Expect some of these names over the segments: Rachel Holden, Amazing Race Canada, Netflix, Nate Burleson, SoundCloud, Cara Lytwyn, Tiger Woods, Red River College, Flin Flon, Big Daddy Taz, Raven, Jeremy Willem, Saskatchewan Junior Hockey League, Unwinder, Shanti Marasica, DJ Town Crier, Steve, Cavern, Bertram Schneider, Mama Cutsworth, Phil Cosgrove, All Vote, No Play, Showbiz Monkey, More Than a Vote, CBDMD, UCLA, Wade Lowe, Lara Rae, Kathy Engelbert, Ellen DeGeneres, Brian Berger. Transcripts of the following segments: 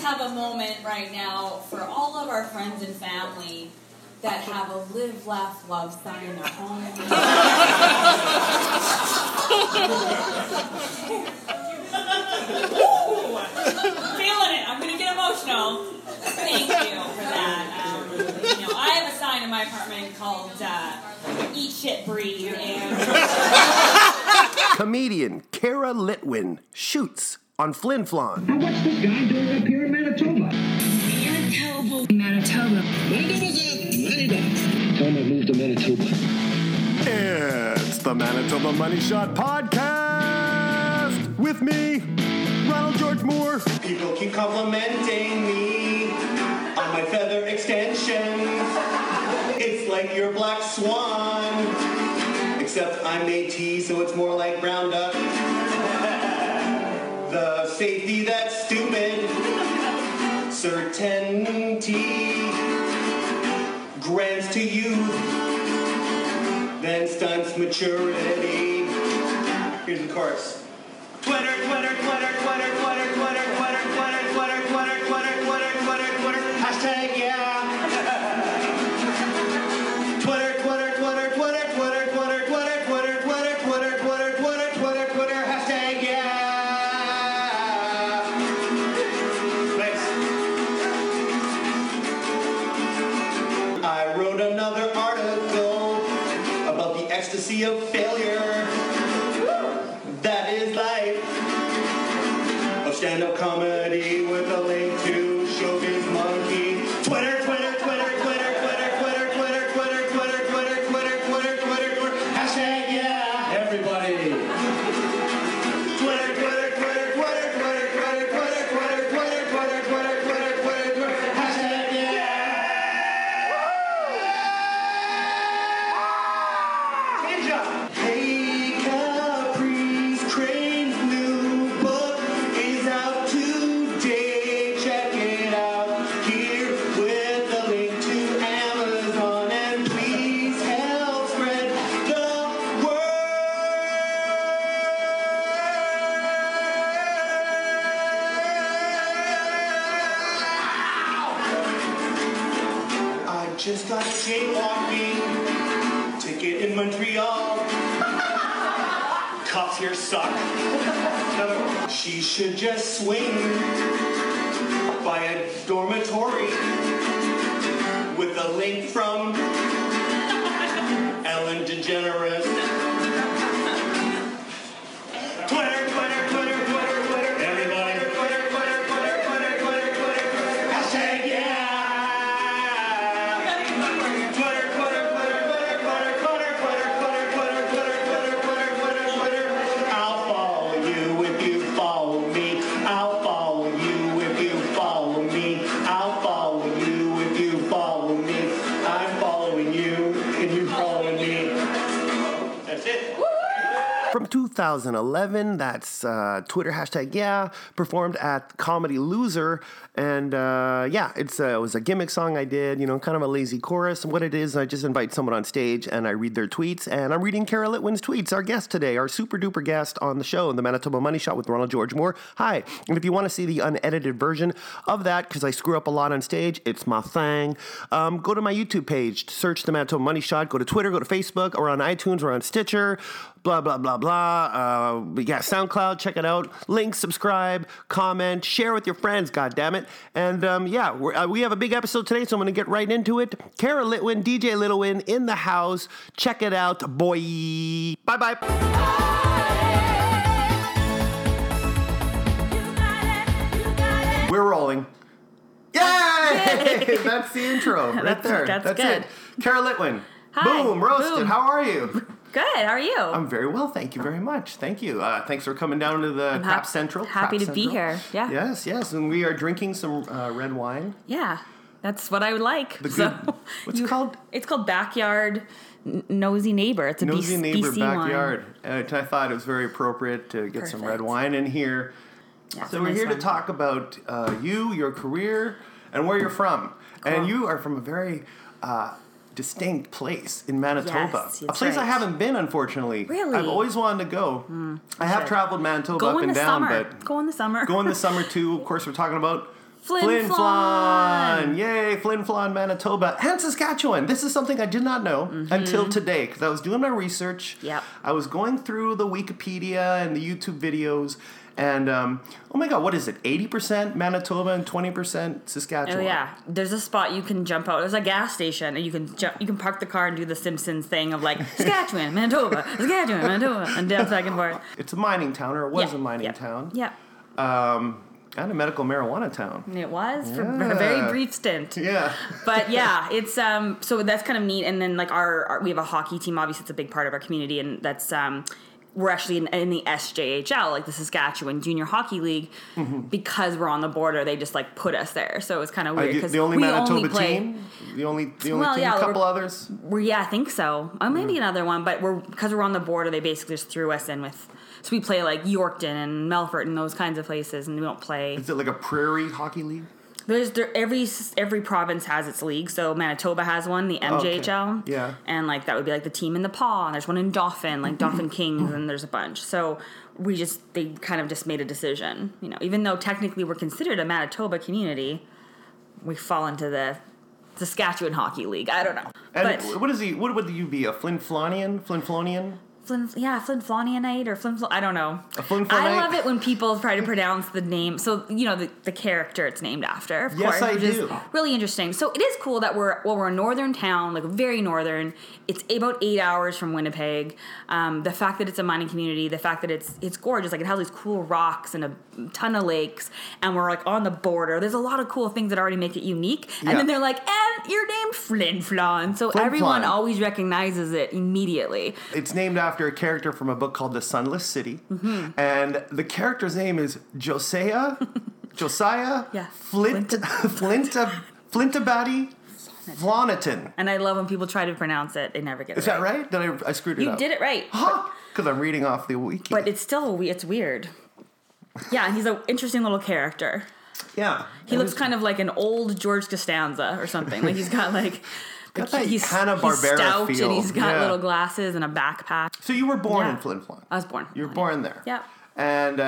us have a moment right now for all of our friends and family that have a live, laugh, love sign in their home. Feeling it. I'm going to get emotional. Thank you for that. I have a sign in my apartment called Eat Shit Breathe. And comedian Cara Lytwin shoots on Flin Flon. Now what's this guy doing up here in Manitoba? Manitoba. Time I moved to Manitoba. It's the Manitoba Money Shot podcast with me, Ronald George Moore. People keep complimenting me on my feather extensions. It's like your black swan, except I'm Métis, so it's more like brown duck. The safety that's stupid, certainty grants to youth, then stunts maturity. Here's the chorus. Twitter, Twitter, Twitter, Twitter, Twitter, Twitter, Twitter, Twitter, Twitter, Twitter, Twitter, Twitter, Twitter, Twitter, hashtag yeah. Twitter, Twitter, Twitter, Twitter, Twitter, Twitter, Twitter, Twitter, Twitter, Twitter, Twitter, Twitter, Twitter, Twitter, hashtag yeah. Thanks. I wrote another article about the ecstasy of failure. That is life of stand-up comedy with a link to Showbiz Monkey. Twitter, Twitter, Twitter, Twitter, Twitter, Twitter, Twitter, Twitter, Twitter, Twitter, Twitter, Twitter, Twitter, Twitter, hashtag yeah, everybody. Twitter, Twitter, Twitter, Twitter, Twitter, Twitter, Twitter, Twitter, Twitter, Twitter, Twitter, Twitter, Twitter, Twitter, hashtag yeah. Ninja. Hey, Crane's new book is out today. Check it out here with a link to Amazon. And please help spread the word. I just got a jaywalking ticket in Montreal. Cops here suck. She should just swing by a dormitory with a link from Ellen DeGeneres. Twitter, Twitter, Twitter, Twitter, Twitter, everybody. Twitter, Twitter, Twitter, Twitter, Twitter, Twitter, Twitter, hashtag yeah. Twitter, Twitter, Twitter, Twitter, Twitter, Twitter, Twitter, Twitter, Twitter, Twitter, Twitter, Twitter. From 2011, that's Twitter hashtag yeah, performed at Comedy Loser, and it was a gimmick song I did, kind of a lazy chorus. What it is, I just invite someone on stage and I read their tweets, and I'm reading Cara Litwin's tweets, our guest today, our super duper guest on the show, the Manitoba Money Shot with Ronald George Moore. Hi, and if you want to see the unedited version of that, because I screw up a lot on stage, it's my thing. Go to my YouTube page, search the Manitoba Money Shot, go to Twitter, go to Facebook, or on iTunes, or on Stitcher. Blah, blah, blah, blah. We got SoundCloud. Check it out. Link, subscribe, comment, share with your friends, goddammit. And we have a big episode today, so I'm going to get right into it. Cara Lytwin, DJ Lil Wyn in the house. Check it out, boy. Bye-bye. We're rolling. Yay! That's the intro right there. That's good. It. Cara Lytwin. Hi. Boom, roasted. Boom. How are you? Good. How are you? I'm very well. Thank you very much. Thank you. Thanks for coming down to the Crap Central. Happy to be here. Yeah. Yes, yes. And we are drinking some red wine. Yeah. That's what I would like. What's it called? It's called Backyard Nosy Neighbor. It's a Nosy Neighbor BC Backyard. I thought it was very appropriate to get some red wine in here. Yeah, so we're here to talk about your career, and where you're from. Cool. And you are from a very... distinct place in Manitoba. Yes, a place I haven't been, unfortunately. Really? I've always wanted to go. I have traveled Manitoba up and down. Go in the summer. Go in the summer, too. Of course, we're talking about Flin Flon! Yay, Flin Flon, Manitoba, and Saskatchewan. This is something I did not know until today, because I was doing my research. Yep. I was going through the Wikipedia and the YouTube videos, and, oh my God, what is it? 80% Manitoba and 20% Saskatchewan. Oh, yeah. There's a spot you can jump out. There's a gas station, and you can park the car and do the Simpsons thing of, like, Saskatchewan, Manitoba, Saskatchewan, Manitoba, and down back and forth. It's a mining town, or it was a mining town. Yeah. And a medical marijuana town. It was for a very brief stint. Yeah. But yeah, it's so that's kind of neat. And then like our we have a hockey team. Obviously, it's a big part of our community, and that's we're actually in the SJHL, like the Saskatchewan Junior Hockey League, because we're on the border. They just like put us there, so it's kind of weird because we Manitoba only play. Team? The only well, team, yeah, a couple others. Yeah, I think so. Maybe another one, but because we're on the border, they basically just threw us in with. So we play, like, Yorkton and Melfort and those kinds of places, and we don't play... Is it like a prairie hockey league? Every province has its league. So Manitoba has one, the MJHL. Okay. Yeah. And, like, that would be, like, the team in the paw. And there's one in Dauphin, like, Dauphin Kings, and there's a bunch. So we just... They kind of just made a decision, you know. Even though technically we're considered a Manitoba community, we fall into the Saskatchewan Hockey League. I don't know. And but, what would you be, a Flin Flonian? Flin Flonian? Flin Flonianite or Flin Flon... I don't know. A Flin Flonite? I love it when people try to pronounce the name. So, you know, the character it's named after, of course. Yes, I do. Really interesting. So it is cool that we're a northern town, like very northern. It's about 8 hours from Winnipeg. The fact that it's a mining community, the fact that it's gorgeous. Like, it has these cool rocks and a ton of lakes, and we're, like, on the border. There's a lot of cool things that already make it unique. And then they're like, and you're named Flin Flon. So Flin everyone Flon. Always recognizes it immediately. It's named after a character from a book called The Sunless City, and the character's name is Josiah Flintabatty Flaniton. And I love when people try to pronounce it; they never get it. Is that right? That I screwed it up. You did it right, because I'm reading off the wiki. But it's still it's weird. Yeah, and he's an interesting little character. Yeah, he looks kind of like an old George Costanza or something. Like he's got like. He's Hanna-Barbera stout feel. And he's got little glasses and a backpack. So you were born in Flin Flon. I was born. You were born there. Yeah. And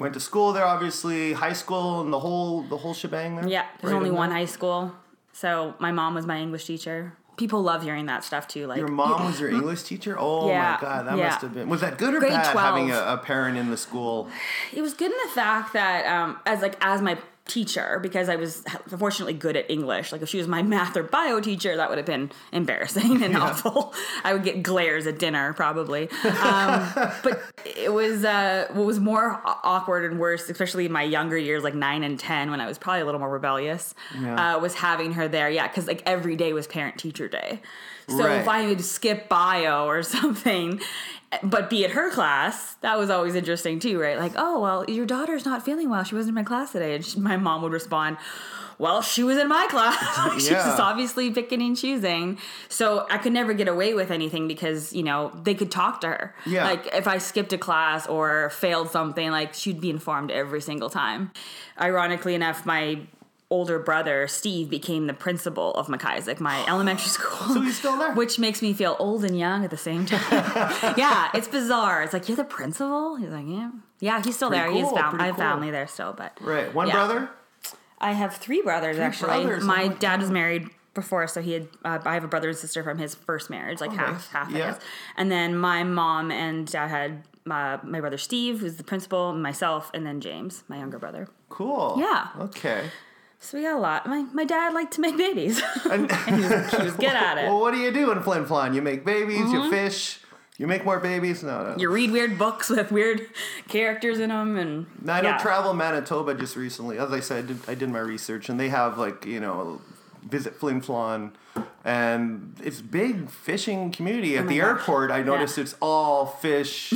went to school there, obviously. High school and the whole shebang there. Yeah. There's only one high school. So my mom was my English teacher. People love hearing that stuff too. Like your mom was your English teacher? Oh my God, that must have been. Was that good or Grade bad 12. Having a parent in the school? It was good in the fact that as my teacher, because I was unfortunately good at English. Like if she was my math or bio teacher, that would have been embarrassing and awful. I would get glares at dinner probably. But it was what was more awkward and worse, especially in my younger years, like 9 and 10, when I was probably a little more rebellious, was having her there. Yeah, because like every day was parent teacher day. So if I would skip bio or something, but be at her class, that was always interesting too, right? Like, oh, well, your daughter's not feeling well. She wasn't in my class today. And my mom would respond, well, she was in my class. She was just obviously picking and choosing. So I could never get away with anything because, you know, they could talk to her. Yeah. Like if I skipped a class or failed something, like she'd be informed every single time. Ironically enough, my older brother, Steve, became the principal of MacIsaac, my elementary school. So he's still there. Which makes me feel old and young at the same time. Yeah, it's bizarre. It's like, you're the principal? He's like, yeah. Yeah, he's still there. Cool, I have family there still. But right. One brother? I have three brothers, actually. Brothers. My dad was married before, so he had. I have a brother and sister from his first marriage, like half, I guess. And then my mom and dad had my brother Steve, who's the principal, and myself, and then James, my younger brother. Cool. Yeah. Okay. So we got a lot. My dad liked to make babies. And he was good at it. Well, what do you do in Flin Flon? You make babies, you fish, you make more babies. No. You read weird books with weird characters in them. And I don't travel Manitoba just recently. As I said, I did my research, and they have, like, you know, visit Flin Flon. And it's big fishing community at the airport. I noticed it's all fish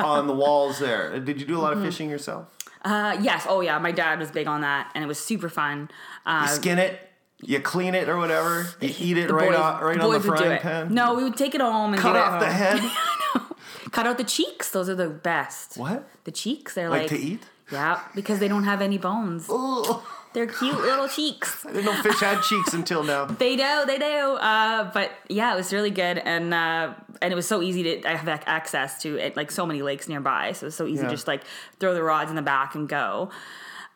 on the walls there. Did you do a lot of fishing yourself? Yes. Oh, yeah. My dad was big on that, and it was super fun. You skin it, you clean it or whatever, you eat it right on the frying pan. No, we would take it home and cut off the head. Cut out the cheeks. Those are the best. What? The cheeks. They're like to eat. Yeah, because they don't have any bones. They're cute little cheeks. I didn't know fish had cheeks until now. They do. But yeah, it was really good, and it was so easy to. I have access to it, like so many lakes nearby, so it's so easy to just like throw the rods in the back and go.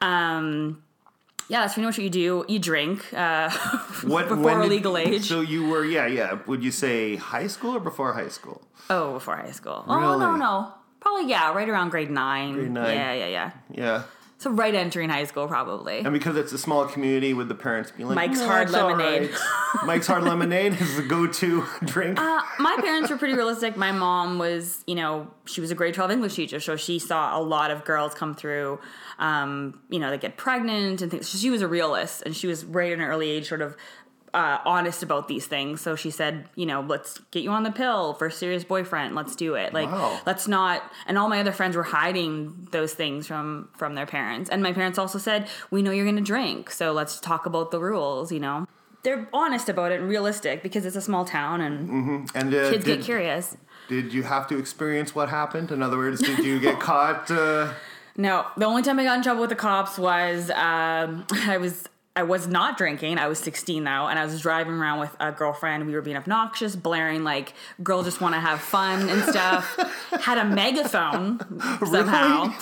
Yeah, that's pretty much what you do. You drink before legal age. So you were, Would you say high school or before high school? Oh, before high school. Really? Oh, no. Probably, right around grade 9. Yeah. So right entering high school, probably. And because it's a small community, with the parents being like, Mike's Hard Lemonade. Right. Mike's Hard Lemonade is the go-to drink. My parents were pretty realistic. My mom was, she was a grade 12 English teacher, so she saw a lot of girls come through, they get pregnant and things. So she was a realist, and she was right at an early age sort of honest about these things. So she said, let's get you on the pill for a serious boyfriend. Let's do it. Let's not. And all my other friends were hiding those things from their parents. And my parents also said, we know you're going to drink, so let's talk about the rules, They're honest about it and realistic because it's a small town and, kids get curious. Did you have to experience what happened? In other words, did you get caught? No. The only time I got in trouble with the cops was I was not drinking. I was 16 now, and I was driving around with a girlfriend. We were being obnoxious, blaring, girls just want to have fun and stuff. Had a megaphone somehow.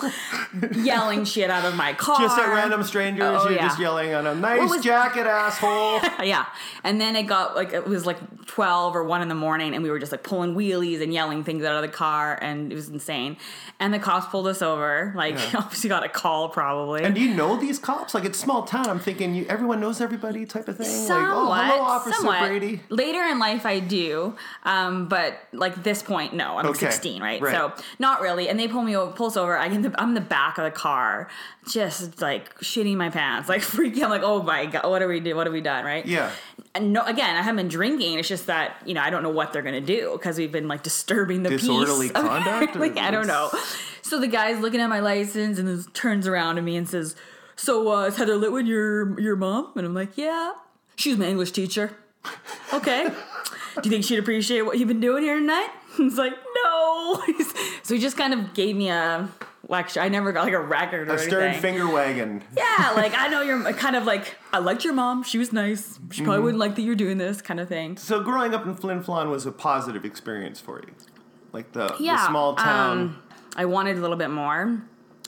Really? Yelling shit out of my car. Just at random strangers. Just yelling on a nice jacket, asshole. Yeah. And then it got, it was, 12 or 1 in the morning, and we were just, pulling wheelies and yelling things out of the car, and it was insane. And the cops pulled us over. Obviously got a call, probably. And do you know these cops? It's small town. I'm thinking... everyone knows everybody type of thing. Hello, Officer Brady. Later in life, I do. But this point, no. I'm 16, right? So not really. And they pulls over. I'm in the back of the car, just shitting my pants, freaking. I'm oh my God, what are we doing? What have we done? Right? Yeah. And no, again, I haven't been drinking. It's just that, I don't know what they're going to do because we've been disturbing the peace. Disorderly conduct? I don't know. So the guy's looking at my license and then turns around to me and says, so, is Heather Litwin your mom? And I'm like, yeah. She was my English teacher. Okay. Do you think she'd appreciate what you've been doing here tonight? And he's like, no. So he just kind of gave me a lecture. I never got a record or anything. A stern finger wagon. Yeah, I know you're kind of I liked your mom. She was nice. She probably wouldn't like that you're doing this kind of thing. So growing up in Flin Flon was a positive experience for you? The small town. I wanted a little bit more.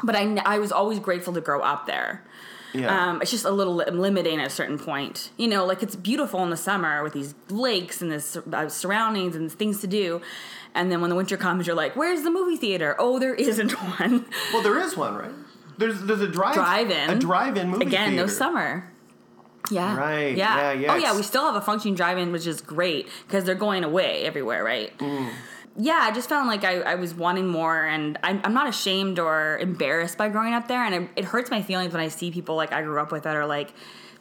But I was always grateful to grow up there. Yeah. It's just a little limiting at a certain point. It's beautiful in the summer with these lakes and this surroundings and things to do. And then when the winter comes, you're like, where's the movie theater? Oh, there isn't one. Well, there is one, right? There's a drive-in. A drive-in movie theater. Again, no summer. Yeah. Right. Yeah. Yeah. Oh, yeah. We still have a functioning drive-in, which is great because they're going away everywhere, right? Mm. Yeah, I just found I was wanting more, and I'm not ashamed or embarrassed by growing up there, and it hurts my feelings when I see people I grew up with that are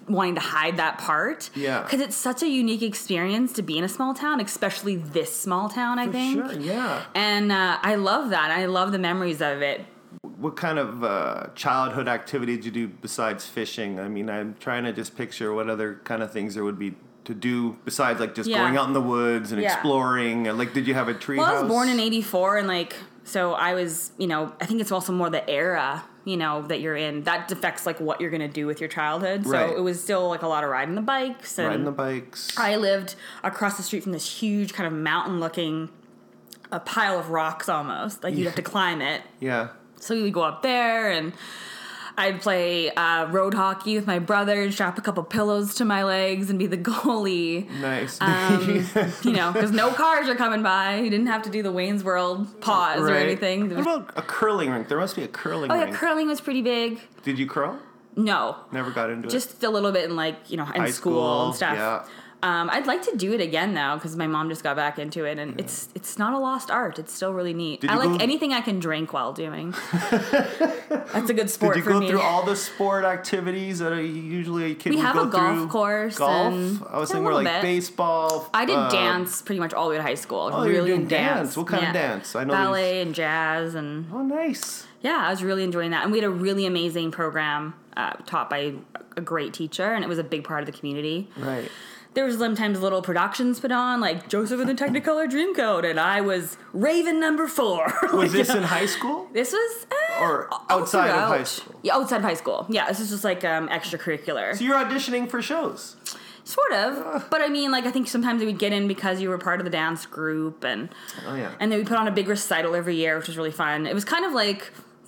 wanting to hide that part. Yeah. Because it's such a unique experience to be in a small town, especially this small town, I think. For sure, yeah. And I love that. I love the memories of it. What kind of childhood activity did you do besides fishing? I mean, I'm trying to just picture what other kind of things there would be to do besides going out in the woods and exploring, and did you have a tree house? I was born in 1984 and so I was, I think it's also more the era, that you're in that affects what you're going to do with your childhood. So It was still a lot of riding the bikes. And riding the bikes. I lived across the street from this huge kind of mountain looking, a pile of rocks almost you'd have to climb it. Yeah. So you would go up there and I'd play road hockey with my brother, strap a couple pillows to my legs, and be the goalie. Nice. Because no cars are coming by. You didn't have to do the Wayne's World pause or anything. What about a curling rink? There must be a curling rink. Oh, yeah, curling was pretty big. Did you curl? No. Never got into it? Just a little bit in, in school and stuff. Yeah. I'd like to do it again, though, because my mom just got back into it, and it's not a lost art. It's still really neat. I like anything I can drink while doing. That's a good sport for me. Did you go through all the sport activities that usually a kid would go through? We have a golf course. Golf? And I was thinking more baseball. I did dance pretty much all the way to high school. Oh, really dance. What kind of dance? I know ballet and jazz. And oh, nice. Yeah, I was really enjoying that. And we had a really amazing program taught by a great teacher, and it was a big part of the community. Right. There was sometimes little productions put on, Joseph and the Technicolor Dreamcoat, and I was Raven number 4. Was this in high school? This was... or outside of high school? Yeah, outside of high school. Yeah, this is just extracurricular. So you're auditioning for shows? Sort of. But I think sometimes we'd get in because you were part of the dance group, and... Oh, yeah. And then we put on a big recital every year, which was really fun. It was kind of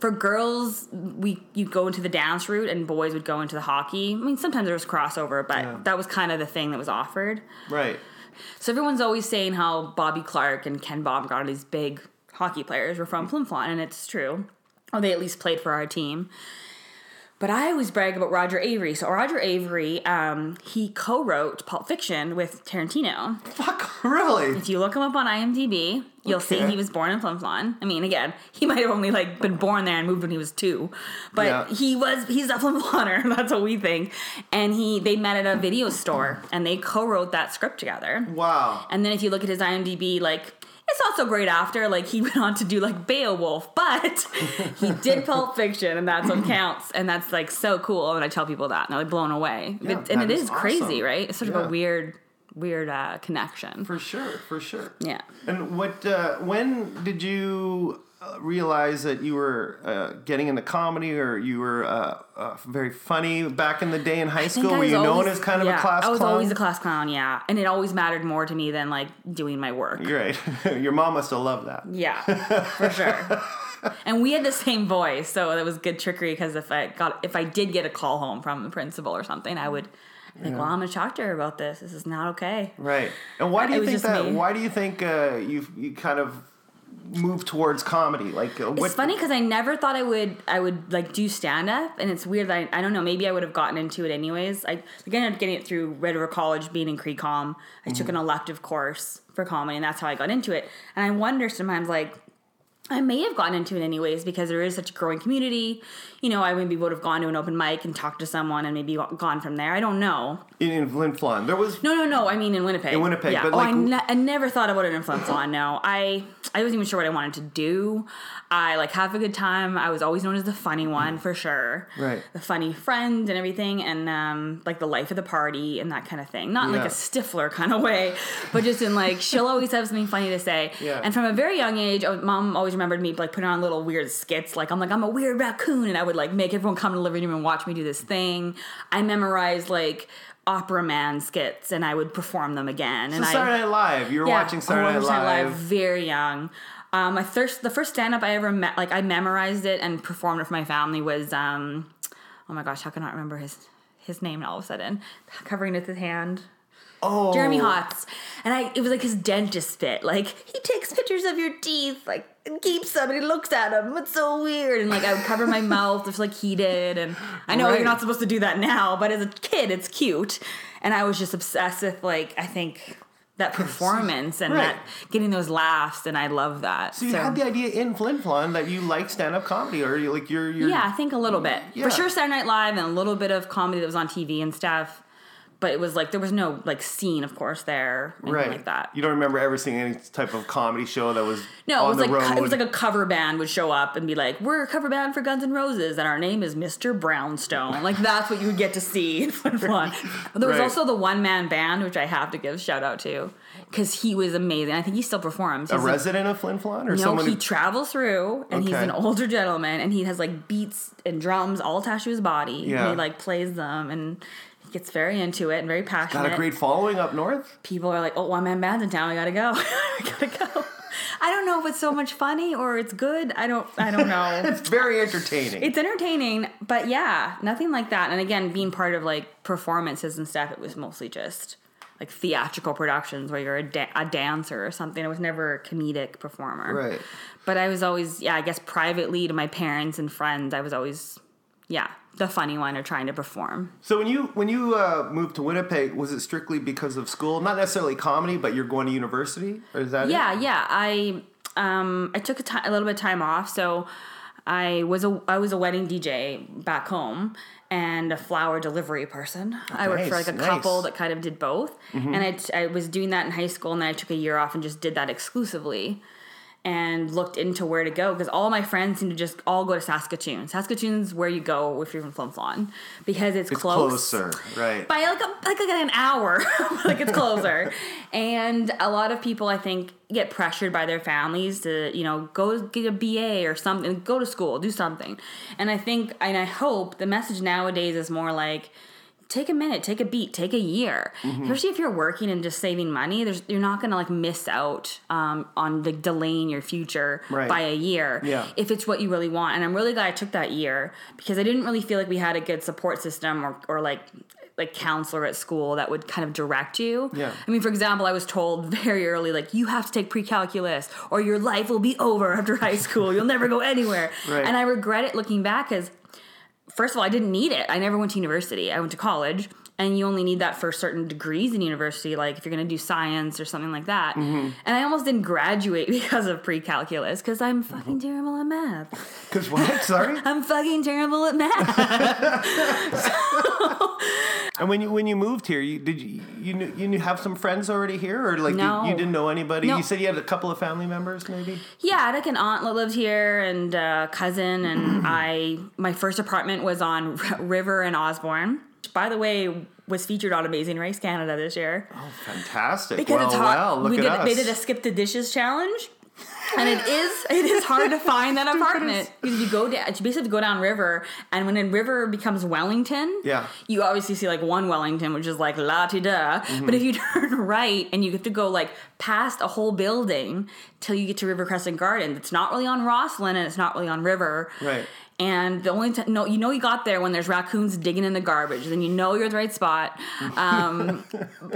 for girls, you'd go into the dance route, and boys would go into the hockey. I mean, sometimes there was crossover, but that was kind of the thing that was offered. Right. So everyone's always saying how Bobby Clark and Ken Baumgartner, these big hockey players, were from Flin Flon, and it's true. Or they at least played for our team. But I always brag about Roger Avary. So Roger Avary, he co-wrote Pulp Fiction with Tarantino. Fuck, really? If you look him up on IMDb, you'll see he was born in Flin Flon. I mean, again, he might have only been born there and moved when he was 2, but he's a Flin Flonner. That's what we think. And they met at a video store, and they co-wrote that script together. Wow. And then if you look at his IMDb, it's not so great after. He went on to do, Beowulf, but he did Pulp Fiction, and that's what counts. And that's, so cool. And I tell people that, and they're blown away. Yeah, and it is awesome. Crazy, right? It's sort of a weird connection. For sure. Yeah. And when did you realize that you were getting into comedy, or you were very funny back in the day in high school? Were you known as kind of a class clown? I was always a class clown, yeah. And it always mattered more to me than doing my work. Great. Your mom must have loved that. Yeah, for sure. And we had the same voice, so that was good trickery, because if I did get a call home from the principal or something, I would... I'm going to talk to her about this. This is not okay. Right. And why do you think you kind of move towards comedy? It's funny because I never thought I would do stand-up, and it's weird that I don't know, maybe I would have gotten into it anyways. I ended up getting it through Red River College, being in Creecom. I took an elective course for comedy, and that's how I got into it. And I wonder sometimes, I may have gotten into it anyways, because there is such a growing community. You know, I maybe would have gone to an open mic and talked to someone and maybe gone from there. I don't know. In Flin Flon. There was... No. I mean, in Winnipeg. In Winnipeg. Yeah. But I never thought about it in Flin Flon, no. I wasn't even sure what I wanted to do. I, have a good time. I was always known as the funny one, for sure. Right. The funny friend and everything, and, the life of the party and that kind of thing. Not in, a Stifler kind of way, but just in, she'll always have something funny to say. Yeah. And from a very young age, Mom always remembered me putting on little weird skits, I'm a weird raccoon, and I would make everyone come to the living room and watch me do this thing. I memorized opera man skits, and I would perform them again. And so Saturday Night Live, you were watching Saturday Night Live very young. The first stand up I ever met, I memorized it and performed it for my family was oh my gosh, how can I not remember his name all of a sudden? Covering with his hand. Oh, Jeremy Hotz. And it was his dentist bit. He takes pictures of your teeth, and keeps them, and he looks at them. It's so weird. And, I would cover my mouth just he did. And I know you're not supposed to do that now, but as a kid, it's cute. And I was just obsessed with, I think... that performance and that getting those laughs, and I love that. So you had the idea in Flin Flon that you like stand-up comedy, or you're yeah, I think a little bit. Yeah. For sure Saturday Night Live and a little bit of comedy that was on TV and stuff. But it was there was no scene, of course, there, anything like that. You don't remember ever seeing any type of comedy show that was on the road? No, it was a cover band would show up and be we're a cover band for Guns N' Roses, and our name is Mr. Brownstone. That's what you would get to see in Flin Flon. There was also the one-man band, which I have to give shout-out to, because he was amazing. I think he still performs. He's a resident of Flin Flon? Or someone he travels through, and he's an older gentleman, and he has, beats and drums all attached to his body. Yeah. And he, plays them, and... gets very into it and very passionate. Got a great following up north. People are like, oh, one man band's in town. I gotta go. I don't know if it's so much funny or it's good. I don't know. It's very entertaining. It's entertaining, but yeah, nothing like that. And again, being part of performances and stuff, it was mostly just theatrical productions where you're a dancer or something. I was never a comedic performer. Right. But I was always, I guess privately to my parents and friends, I was always... yeah, the funny one are trying to perform. So when you moved to Winnipeg, was it strictly because of school? Not necessarily comedy, but you're going to university? Or is that it? Yeah. I took a little bit of time off, so I was a wedding DJ back home and a flower delivery person. Oh, I worked for a couple that kind of did both. Mm-hmm. And I was doing that in high school, and then I took a year off and just did that exclusively. And looked into where to go, because all my friends seem to just all go to Saskatchewan. Saskatchewan's where you go if you're from Flin Flon, because it's close. It's closer, right? By an hour, it's closer. And a lot of people, I think, get pressured by their families to go get a BA or something, go to school, do something. And I hope the message nowadays is more take a minute, take a beat, take a year. Mm-hmm. Especially if you're working and just saving money, you're not going to like miss out on like delaying your future by a year if it's what you really want. And I'm really glad I took that year because I didn't really feel like we had a good support system or like counselor at school that would kind of direct you. Yeah. I mean, for example, I was told very early, like, you have to take pre-calculus or your life will be over after high school. You'll never go anywhere. Right. And I regret it looking back because, first of all, I didn't need it. I never went to university. I went to college, and you only need that for certain degrees in university, like if you're going to do science or something like that. Mm-hmm. And I almost didn't graduate because of pre-calculus because I'm fucking terrible at math. Because what? Sorry? I'm fucking terrible at math. And when you moved here, did you have some friends already here, or like you didn't know anybody? No. You said you had a couple of family members, maybe. Yeah, I had like an aunt that lived here and a cousin, and my first apartment was on River and Osborne. Which, by the way, was featured on Amazing Race Canada this year. Oh, fantastic! Because it's hot. Wow, look at us. They did a skip the dishes challenge. And it is hard to find that apartment because you basically go down river, and when a river becomes Wellington, you obviously see like one Wellington, which is like la-ti-da. Mm-hmm. But if you turn right and you have to go like past a whole building till you get to River Crescent Garden, it's not really on Rosslyn and it's not really on river. Right. And the only time, you got there when there's raccoons digging in the garbage. Then you know you're at the right spot. And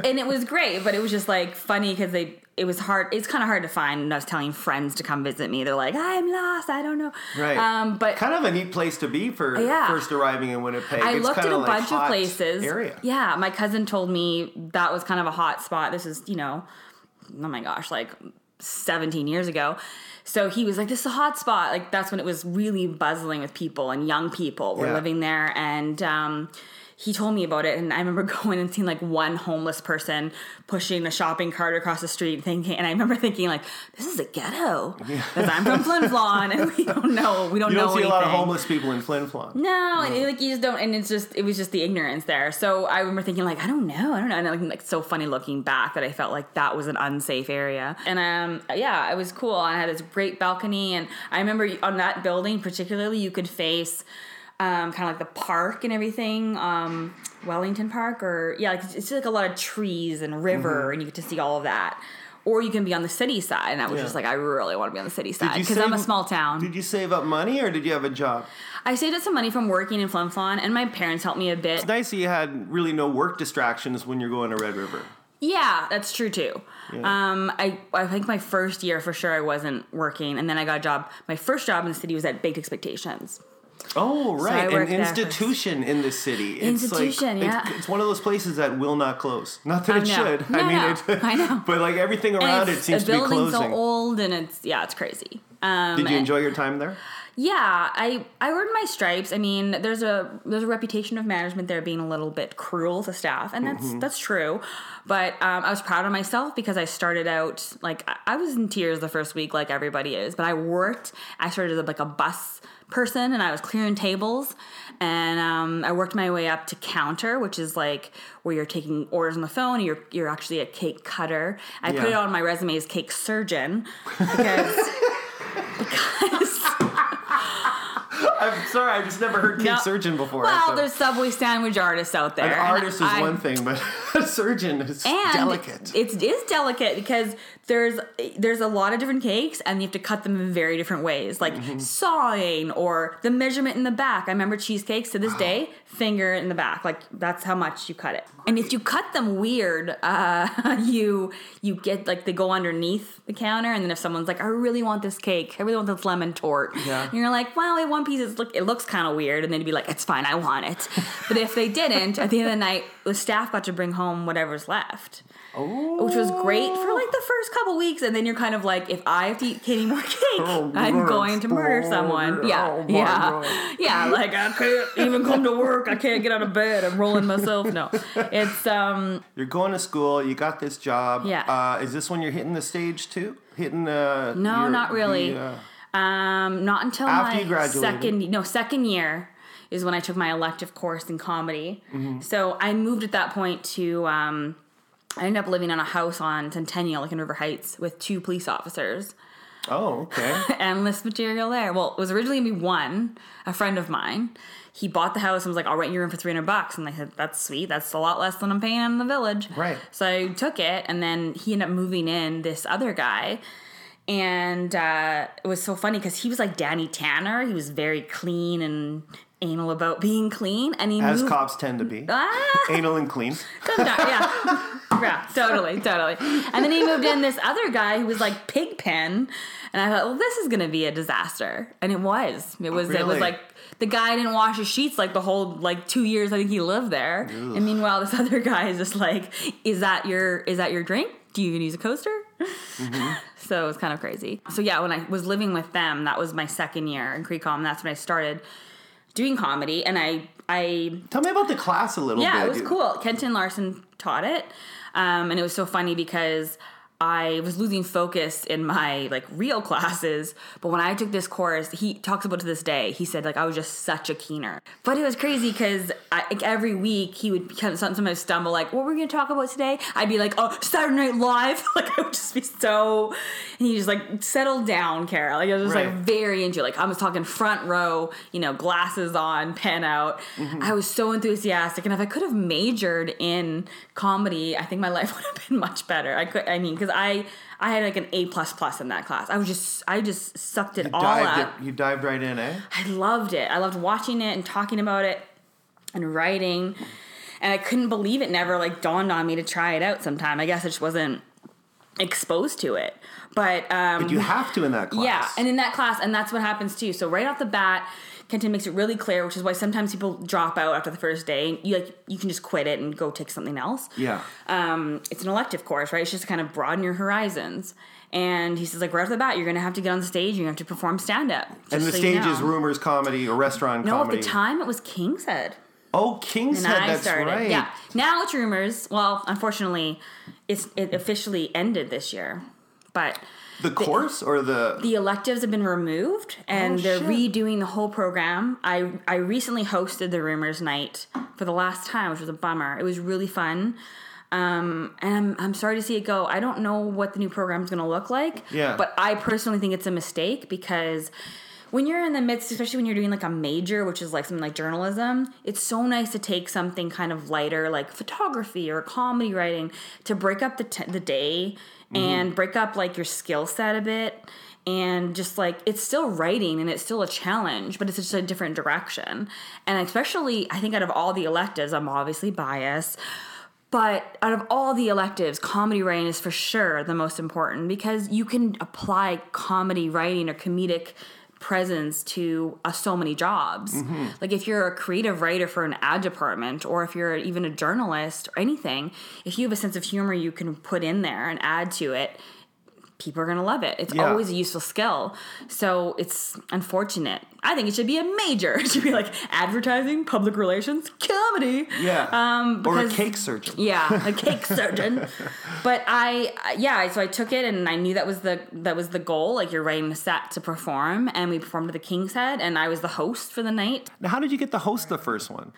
it was great, but it was just like funny because it was hard. It's kind of hard to find. And I was telling friends to come visit me. They're like, I'm lost. I don't know. Right. But kind of a neat place to be for first arriving in Winnipeg. I looked at a bunch of places. Area. Yeah. My cousin told me that was kind of a hot spot. This is, oh my gosh, like 17 years ago. So he was like, this is a hot spot. Like that's when it was really buzzing with people and young people were living there. And, he told me about it, and I remember going and seeing, like, one homeless person pushing a shopping cart across the street, and I remember thinking, like, this is a ghetto, because I'm from Flin Flon, and we don't know anything. You don't see a lot of homeless people in Flin Flon. No. And, like, you just don't, and it was just the ignorance there. So I remember thinking, like, I don't know, and, like, it's so funny looking back that I felt like that was an unsafe area. And, it was cool, and I had this great balcony, and I remember on that building particularly, you could face... kind of like the park and everything, Wellington Park, or it's like a lot of trees and river, and you get to see all of that. Or you can be on the city side, and I was just like, I really want to be on the city side because I'm a small town. Did you save up money, or did you have a job? I saved up some money from working in Flin Flon, and my parents helped me a bit. It's nice that you had really no work distractions when you're going to Red River. Yeah, that's true too. Yeah. I think my first year for sure I wasn't working, and then I got a job. My first job in the city was at Baked Expectations. Oh, right. So an institution in the city. It's one of those places that will not close. Not that it should. No, I know. But like everything around it seems to be closing. The building's so old and it's crazy. Did you enjoy your time there? Yeah, I earned my stripes. I mean, there's a reputation of management there being a little bit cruel to staff, and that's true. But I was proud of myself because I started out like I was in tears the first week, like everybody is. But I worked. I started as like a bus person, and I was clearing tables, and I worked my way up to counter, which is like where you're taking orders on the phone. And you're actually a cake cutter. I put it on my resume as cake surgeon because I'm sorry, I just never heard cake surgeon before. Well, so. There's Subway sandwich artists out there. An artist is one thing, but a surgeon is delicate. It is delicate because there's a lot of different cakes, and you have to cut them in very different ways, like sawing or the measurement in the back. I remember cheesecakes to this day, finger in the back. Like, that's how much you cut it. Great. And if you cut them weird, you get, like, they go underneath the counter, and then if someone's like, I really want this cake, I really want this lemon tort, and you're like, well, I want pieces. It looks kind of weird, and they'd be like, it's fine, I want it. But if they didn't, at the end of the night, the staff got to bring home whatever's left. Oh. Which was great for like the first couple weeks, and then you're kind of like, if I have to eat any more cake, I'm going to murder someone. Like, I can't even come to work, I can't get out of bed, I'm rolling myself. No, it's you're going to school, you got this job. Is this when you're hitting the stage too? No, not really. Not until my second year is when I took my elective course in comedy. So I moved at that point to I ended up living on a house on Centennial, like in River Heights, with two police officers. Oh, okay. Endless material there. Well, it was originally going to be one. A friend of mine, he bought the house and was like, I'll rent your room for $300. And I said, that's sweet. That's a lot less than I'm paying in the village. Right. So I took it, and then he ended up moving in, this other guy. And it was so funny because he was like Danny Tanner. He was very clean and anal about being clean. And he As moved. Cops tend to be. Anal and clean. Yeah. Yeah, totally. And then he moved in this other guy who was like Pigpen, and I thought, well, this is going to be a disaster, and it was. Really? It was like the guy didn't wash his sheets like the whole 2 years I think he lived there. Ugh. And meanwhile, this other guy is just like, is that your drink? Do you use a coaster? Mm-hmm. So it was kind of crazy. So yeah, when I was living with them, that was my second year in Creecom. That's when I started doing comedy, and I tell me about the class a little bit. Yeah, it was cool. Kenton Larson taught it. And it was so funny because I was losing focus in my real classes. But when I took this course, he talks about to this day, he said I was just such a keener. But it was crazy because every week he would sometimes stumble what we're going to talk about today. I'd be oh, Saturday Night Live. I would just be so, and he just settled down, Cara. I was just right. Very into it. I was talking front row, glasses on, pen out. Mm-hmm. I was so enthusiastic, and if I could have majored in comedy, I think my life would have been much better. Because I had an A++ in that class. I just sucked it all up. You dived right in, eh? I loved it. I loved watching it and talking about it and writing. And I couldn't believe it never dawned on me to try it out sometime. I guess I just wasn't exposed to it. But you have to in that class. Yeah, and in that class, and that's what happens too. So right off the bat, Kenton makes it really clear, which is why sometimes people drop out after the first day. You can just quit it and go take something else. Yeah. It's an elective course, right? It's just to kind of broaden your horizons. And he says, right off the bat, you're going to have to get on the stage. You're going to have to perform stand-up. And the stage is Rumors comedy or restaurant comedy. No, at the time it was King's Head. Oh, King's Head, that's right. Yeah. Now it's Rumors. Well, unfortunately, it officially ended this year. But the course or the electives have been removed, and they're redoing the whole program. I recently hosted the Rumors night for the last time, which was a bummer. It was really fun. And I'm sorry to see it go. I don't know what the new program is going to look like. Yeah. But I personally think it's a mistake because when you're in the midst, especially when you're doing a major, which is something like journalism, it's so nice to take something kind of lighter like photography or comedy writing to break up the day. Mm-hmm. And break up your skill set a bit, and just it's still writing and it's still a challenge, but it's just a different direction. And especially, I think out of all the electives, I'm obviously biased, but out of all the electives, comedy writing is for sure the most important because you can apply comedy writing or comedic presence to so many jobs. Mm-hmm. If you're a creative writer for an ad department, or if you're even a journalist or anything, if you have a sense of humor you can put in there and add to it, people are going to love it. It's always a useful skill. So it's unfortunate. I think it should be a major. It should be advertising, public relations, comedy. Yeah. Or a cake surgeon. Yeah, a cake surgeon. But so I took it, and I knew that was the goal. You're writing a set to perform, and we performed at the King's Head, and I was the host for the night. Now, how did you get the host the first one?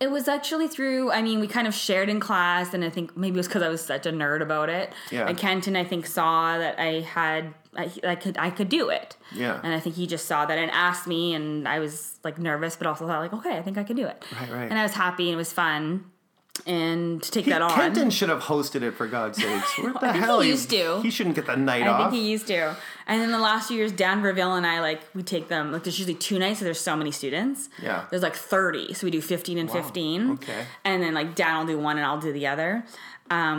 It was actually through, we kind of shared in class, and I think maybe it was because I was such a nerd about it. Yeah. And Kenton, I think, saw that I could do it. Yeah. And I think he just saw that and asked me, and I was, nervous, but also thought, okay, I think I can do it. Right. And I was happy, and it was fun. And to take that on. Kenton should have hosted it, for God's sakes. What the hell? He used to. He shouldn't get the night off. I think he used to. And then the last few years, Dan Verville and I, we take them. There's usually 2 nights, so there's so many students. Yeah. There's 30, so we do 15 and 15. Okay. And then, Dan will do one and I'll do the other.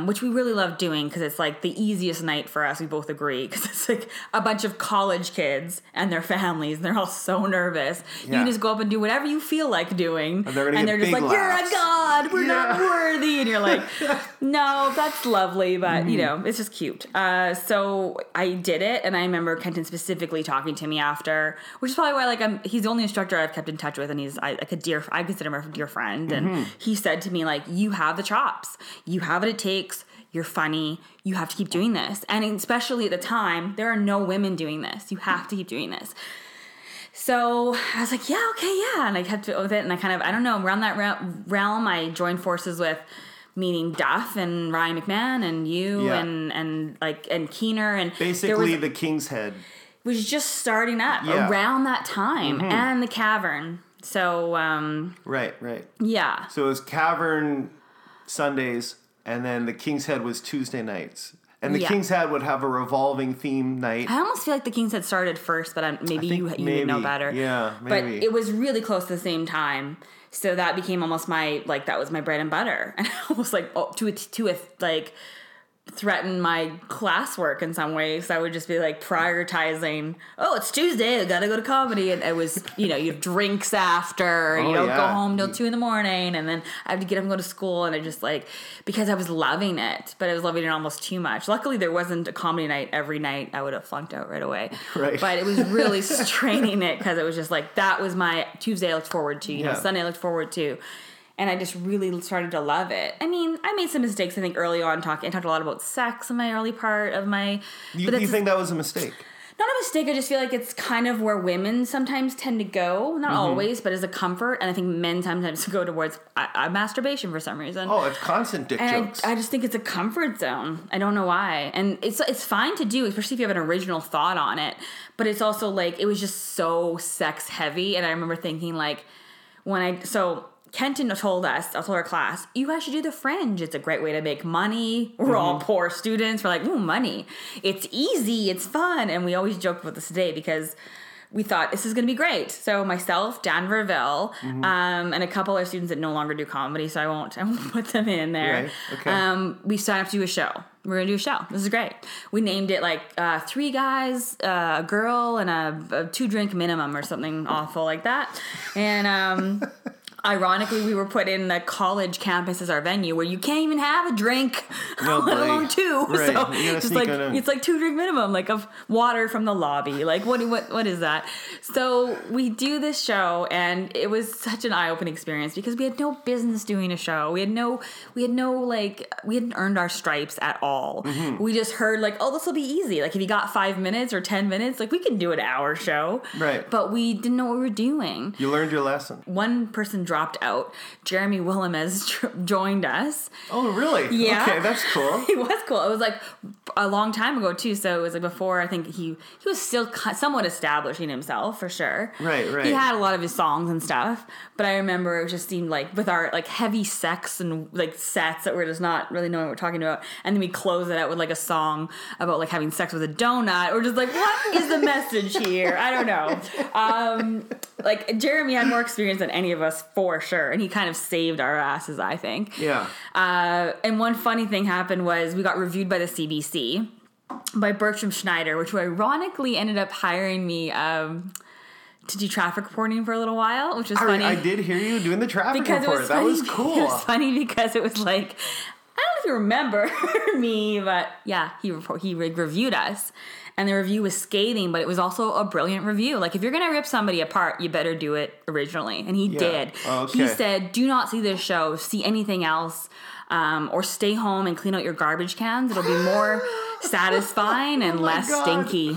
Which we really love doing because it's the easiest night for us. We both agree because it's a bunch of college kids and their families, and they're all so nervous. Yeah. You just go up and do whatever you feel like doing, and they're just like, "You're a god, we're not worthy," and you're like, "No, that's lovely, but it's just cute." So I did it, and I remember Kenton specifically talking to me after, which is probably why he's the only instructor I've kept in touch with, and he's I consider him a dear friend, and he said to me "You have the chops, you have it." Takes, you're funny, you have to keep doing this. And especially at the time, there are no women doing this. You have to keep doing this. So I was yeah, okay, yeah. And I kept with it, and around that realm, I joined forces with meeting Duff and Ryan McMahon and you and Keener. And basically the King's Head. was just starting up around that time, and the Cavern. So, Right. Yeah. So it was Cavern Sundays, and then the King's Head was Tuesday nights. And the King's Head would have a revolving theme night. I almost feel like the King's Head started first, but maybe you know better. Yeah, maybe. But it was really close to the same time. So that became almost that was my bread and butter. And I was threatened my classwork in some ways. So I would just be prioritizing, it's Tuesday, I gotta go to comedy. And it was, you have drinks after, go home till 2 a.m. And then I have to get up and go to school. And I just because I was loving it, but I was loving it almost too much. Luckily there wasn't a comedy night every night. I would have flunked out right away. Right. But it was really straining it because it was just that was my Tuesday I looked forward to, Sunday I looked forward to. And I just really started to love it. I mean, I made some mistakes, I think, early on. I talked a lot about sex in my early part of my... You think that was a mistake? Not a mistake. I just feel like it's kind of where women sometimes tend to go. Not always, but as a comfort. And I think men sometimes go towards masturbation for some reason. Oh, it's constant dick jokes. I just think it's a comfort zone. I don't know why. And it's fine to do, especially if you have an original thought on it. But it's also it was just so sex heavy. And I remember thinking Kenton told our class, you guys should do the Fringe. It's a great way to make money. We're all poor students. We're money. It's easy. It's fun. And we always joked about this today because we thought this is going to be great. So myself, Dan Verville, and a couple of students that no longer do comedy, so I won't put them in there. Right. Okay. We signed up to do a show. We're going to do a show. This is great. We named it three guys, a girl, and a 2-drink minimum or something awful like that. And... Ironically, we were put in the college campus as our venue where you can't even have a drink, let alone two. Right. So it's it's 2-drink minimum, of water from the lobby. What is that? So we do this show, and it was such an eye-opening experience because we had no business doing a show. We hadn't earned our stripes at all. Mm-hmm. We just heard this will be easy. If you got 5 minutes or 10 minutes, we can do an hour show. Right. But we didn't know what we were doing. You learned your lesson. One person dropped out. Jeremy Willem has joined us. Oh, really? Yeah. Okay, that's cool. He was cool. It was a long time ago too. So it was before. I think he was still somewhat establishing himself for sure. Right. He had a lot of his songs and stuff. But I remember it just seemed with our heavy sex and sets that we're just not really knowing what we're talking about. And then we close it out with a song about having sex with a donut. We're just what is the message here? I don't know. Jeremy had more experience than any of us for sure, and he kind of saved our asses, I think. Yeah. And one funny thing happened was we got reviewed by the CBC, by Bertram Schneider, which ironically ended up hiring me to do traffic reporting for a little while, which was funny. I did hear you doing the traffic report. That was cool. It was funny because it was I don't know if you remember me, but yeah, he reviewed us. And the review was scathing, but it was also a brilliant review. If you're going to rip somebody apart, you better do it originally. And he did. Oh, okay. He said, do not see this show. See anything else. Or stay home and clean out your garbage cans. It'll be more satisfying and less stinky.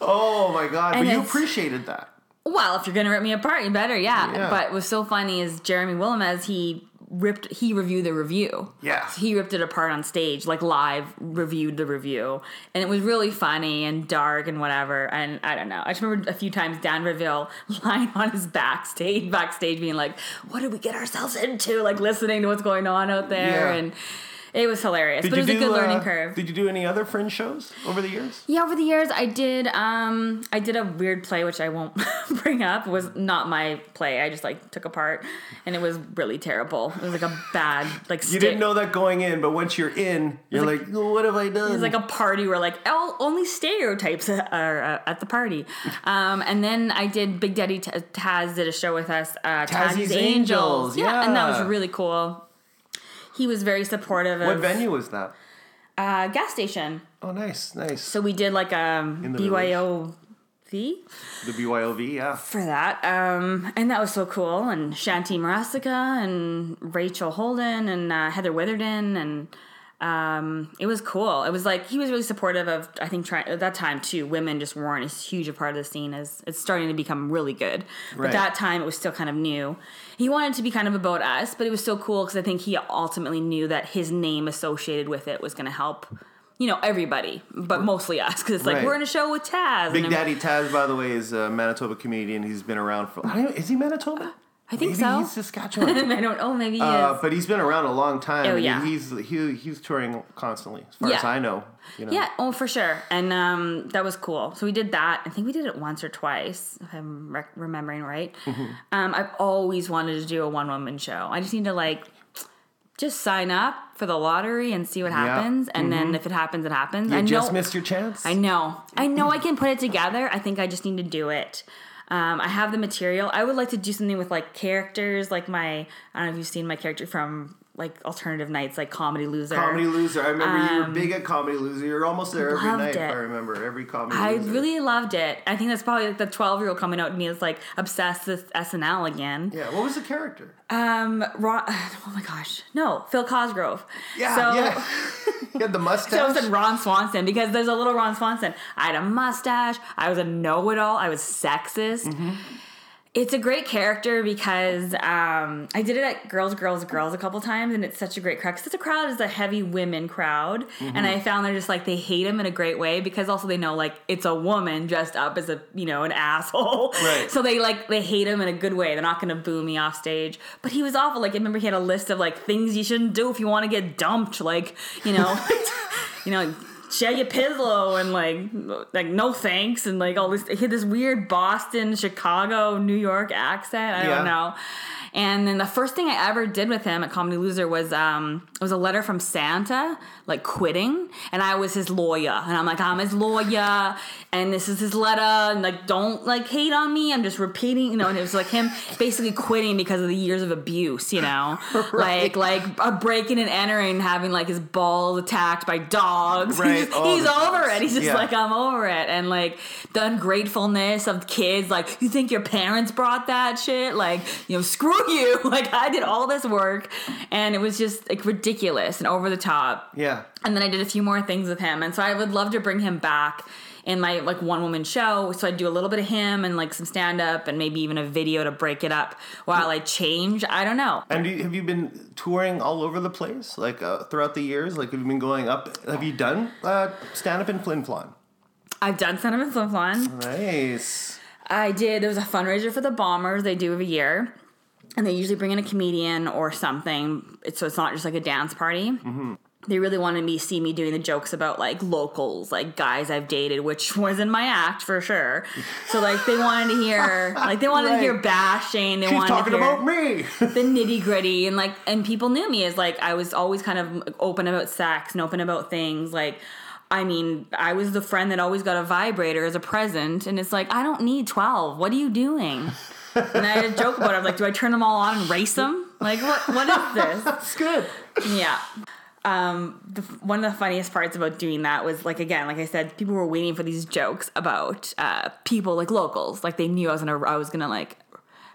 Oh, my God. But you appreciated that. Well, if you're going to rip me apart, you better, yeah. But what's so funny is Jeremy Willem, he reviewed the review. Yeah. So he ripped it apart on stage, live reviewed the review. And it was really funny and dark and whatever. And I don't know. I just remember a few times Dan Verville lying on his backstage being what did we get ourselves into? Listening to what's going on out there. Yeah. And it was hilarious. But it was a good learning curve. Did you do any other Fringe shows over the years? Yeah, over the years I did. I did a weird play, which I won't bring up. It was not my play. I just took apart, and it was really terrible. It was a bad You didn't know that going in, but once you're in, you're what have I done? It was a party where only stereotypes are at the party. And then I did Big Daddy Taz did a show with us. Tazzy's Angels. Yeah, and that was really cool. He was very supportive of... What venue was that? Gas station. Oh, nice. So we did BYOV. The BYOV, yeah. For that. And that was so cool. And Shanti Marasica and Rachel Holden and Heather Witherden. And it was cool. It was he was really supportive of, I think, at that time too, women just weren't as huge a part of the scene as it's starting to become really good. Right. But that time it was still kind of new. He wanted to be kind of about us, but it was so cool because I think he ultimately knew that his name associated with it was going to help you know, everybody, but mostly us, because it's like, we're in a show with Taz. Big Daddy Taz, by the way, is a Manitoba comedian. He's been around for... is he Manitoba? I think maybe so. He's Saskatchewan. I don't know. Maybe he is. But he's been around a long time. Oh, yeah. He's touring constantly, as far as I know, you know. Yeah, oh, for sure. And that was cool. So we did that. I think we did it once or twice, if I'm remembering right. Mm-hmm. I've always wanted to do a one-woman show. I just need to, like... just sign up for the lottery and see what happens. And then if it happens, it happens. You just missed your chance. I know. I know I can put it together. I think I just need to do it. I have the material. I would like to do something with, like, characters. Like my, I don't know if you've seen my character from, like, alternative nights, like Comedy Loser. Comedy Loser. I remember you were big at Comedy Loser. You were almost there every night. I remember every Comedy Loser. I really loved it. I think that's probably, like, the 12-year-old coming out to me is, like, obsessed with SNL again. Yeah. What was the character? Oh my gosh. No, Phil Cosgrove. Yeah. He had the mustache. So I said Ron Swanson, because there's a little Ron Swanson. I had a mustache. I was a know-it-all. I was sexist. Mm-hmm. It's a great character because I did it at Girls a couple times, and it's such a great crowd. Because the crowd is a heavy women crowd, and I found they're just like, they hate him in a great way, because also they know, like, it's a woman dressed up as a, you know, an asshole. Right. So they, like, they hate him in a good way. They're not going to boo me off stage. But he was awful. Like, I remember he had a list of, like, things you shouldn't do if you want to get dumped. Like, you know, you know, share your pillow and, like no thanks, and, like, all this. He had this weird Boston, Chicago, New York accent. I don't know. And then the first thing I ever did with him at Comedy Loser was it was a letter from Santa, like, quitting, and I was his lawyer, and I'm like, I'm his lawyer, and this is his letter, and, like, don't, like, hate on me. I'm just repeating, you know. And it was like him basically quitting because of the years of abuse, you know, like a breaking and entering, having, like, his balls attacked by dogs. Right. He's over it. He's just like, I'm over it. And, like, the ungratefulness of kids, like, you think your parents brought that shit? Like, you know, screw you. Like, I did all this work, and it was just, like, ridiculous and over the top. Yeah. And then I did a few more things with him. And so I would love to bring him back in my, like, one-woman show. So I'd do a little bit of him and, like, some stand-up and maybe even a video to break it up while I change. I don't know. And have you been touring all over the place, like, throughout the years? Like, have you been going up? Have you done stand-up in Flin Flon? I've done stand-up in Flin Flon. Nice. I did. There was a fundraiser for the Bombers they do every year. And they usually bring in a comedian or something. So it's not just, like, a dance party. Mm-hmm. They really wanted me to see me doing the jokes about, like, locals, like, guys I've dated, which was in my act for sure. So, like, they wanted to hear, like, they wanted to hear bashing. They wanted to hear about me, the nitty gritty, and, like, and people knew me as, like, I was always kind of open about sex and open about things, like. I mean, I was the friend that always got a vibrator as a present, and it's like, I don't need 12. What are you doing? And I had a joke about it. I was like, do I turn them all on and race them? Like, what is this? That's good. Yeah. One of the funniest parts about doing that was, like, again, like I said, people were waiting for these jokes about people, like, locals. Like, they knew I was gonna like,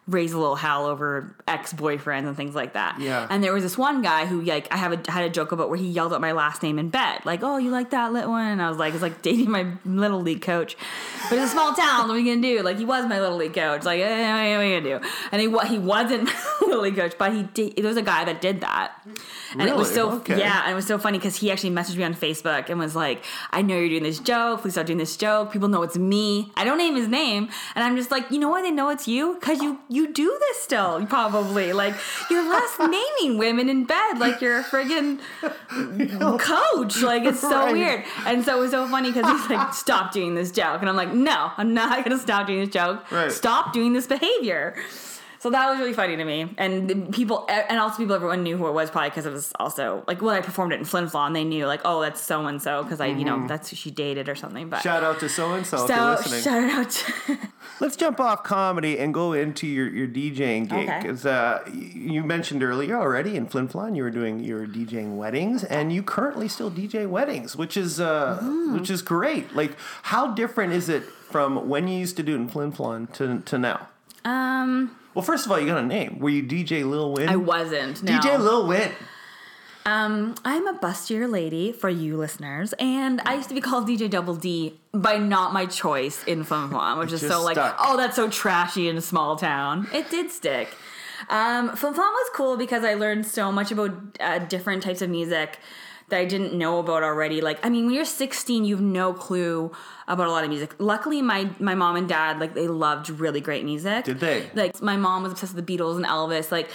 raise a little howl over ex-boyfriends and things like that. Yeah. And there was this one guy who, like, I had a joke about where he yelled out my last name in bed. Like, oh, you like that, Litwyn? And I was like, it's like dating my Little League coach. But it's a small town. What are we going to do? Like, he was my Little League coach. Like, what are you going to do? And he wasn't my Little League coach, but he did. There was a guy that did that. And really? It was so, yeah, and it was so funny because he actually messaged me on Facebook and was like, I know you're doing this joke. Please stop doing this joke. People know it's me. I don't name his name. And I'm just like, you know why they know it's you? Because you do this still, probably. Like, you're less naming women in bed like you're a friggin' coach. Like, it's so weird. And so it was so funny because he's like, stop doing this joke. And I'm like, no, I'm not going to stop doing this joke. Right. Stop doing this behavior. So that was really funny to me. And people, everyone knew who it was probably because it was also, like, when I performed it in Flin Flon, they knew, like, oh, that's so-and-so because I, you know, that's who she dated or something. But shout out to so-and-so if you're listening. Let's jump off comedy and go into your DJing gig. Because you mentioned earlier already in Flin Flon you were DJing weddings, and you currently still DJ weddings, which is great. Like, how different is it from when you used to do it in Flin Flon to now? Well, first of all, you got a name. Were you DJ Lil Wyn? I wasn't, no. DJ Lil Wyn. I'm a bustier lady for you listeners, and I used to be called DJ Double D by not my choice in Flin Flon, which is so stuck. Like, oh, that's so trashy in a small town. It did stick. Flin Flon was cool because I learned so much about different types of music that I didn't know about already. Like, I mean, when you're 16, you have no clue about a lot of music. Luckily, my mom and dad, like, they loved really great music. Did they? Like, my mom was obsessed with the Beatles and Elvis, like,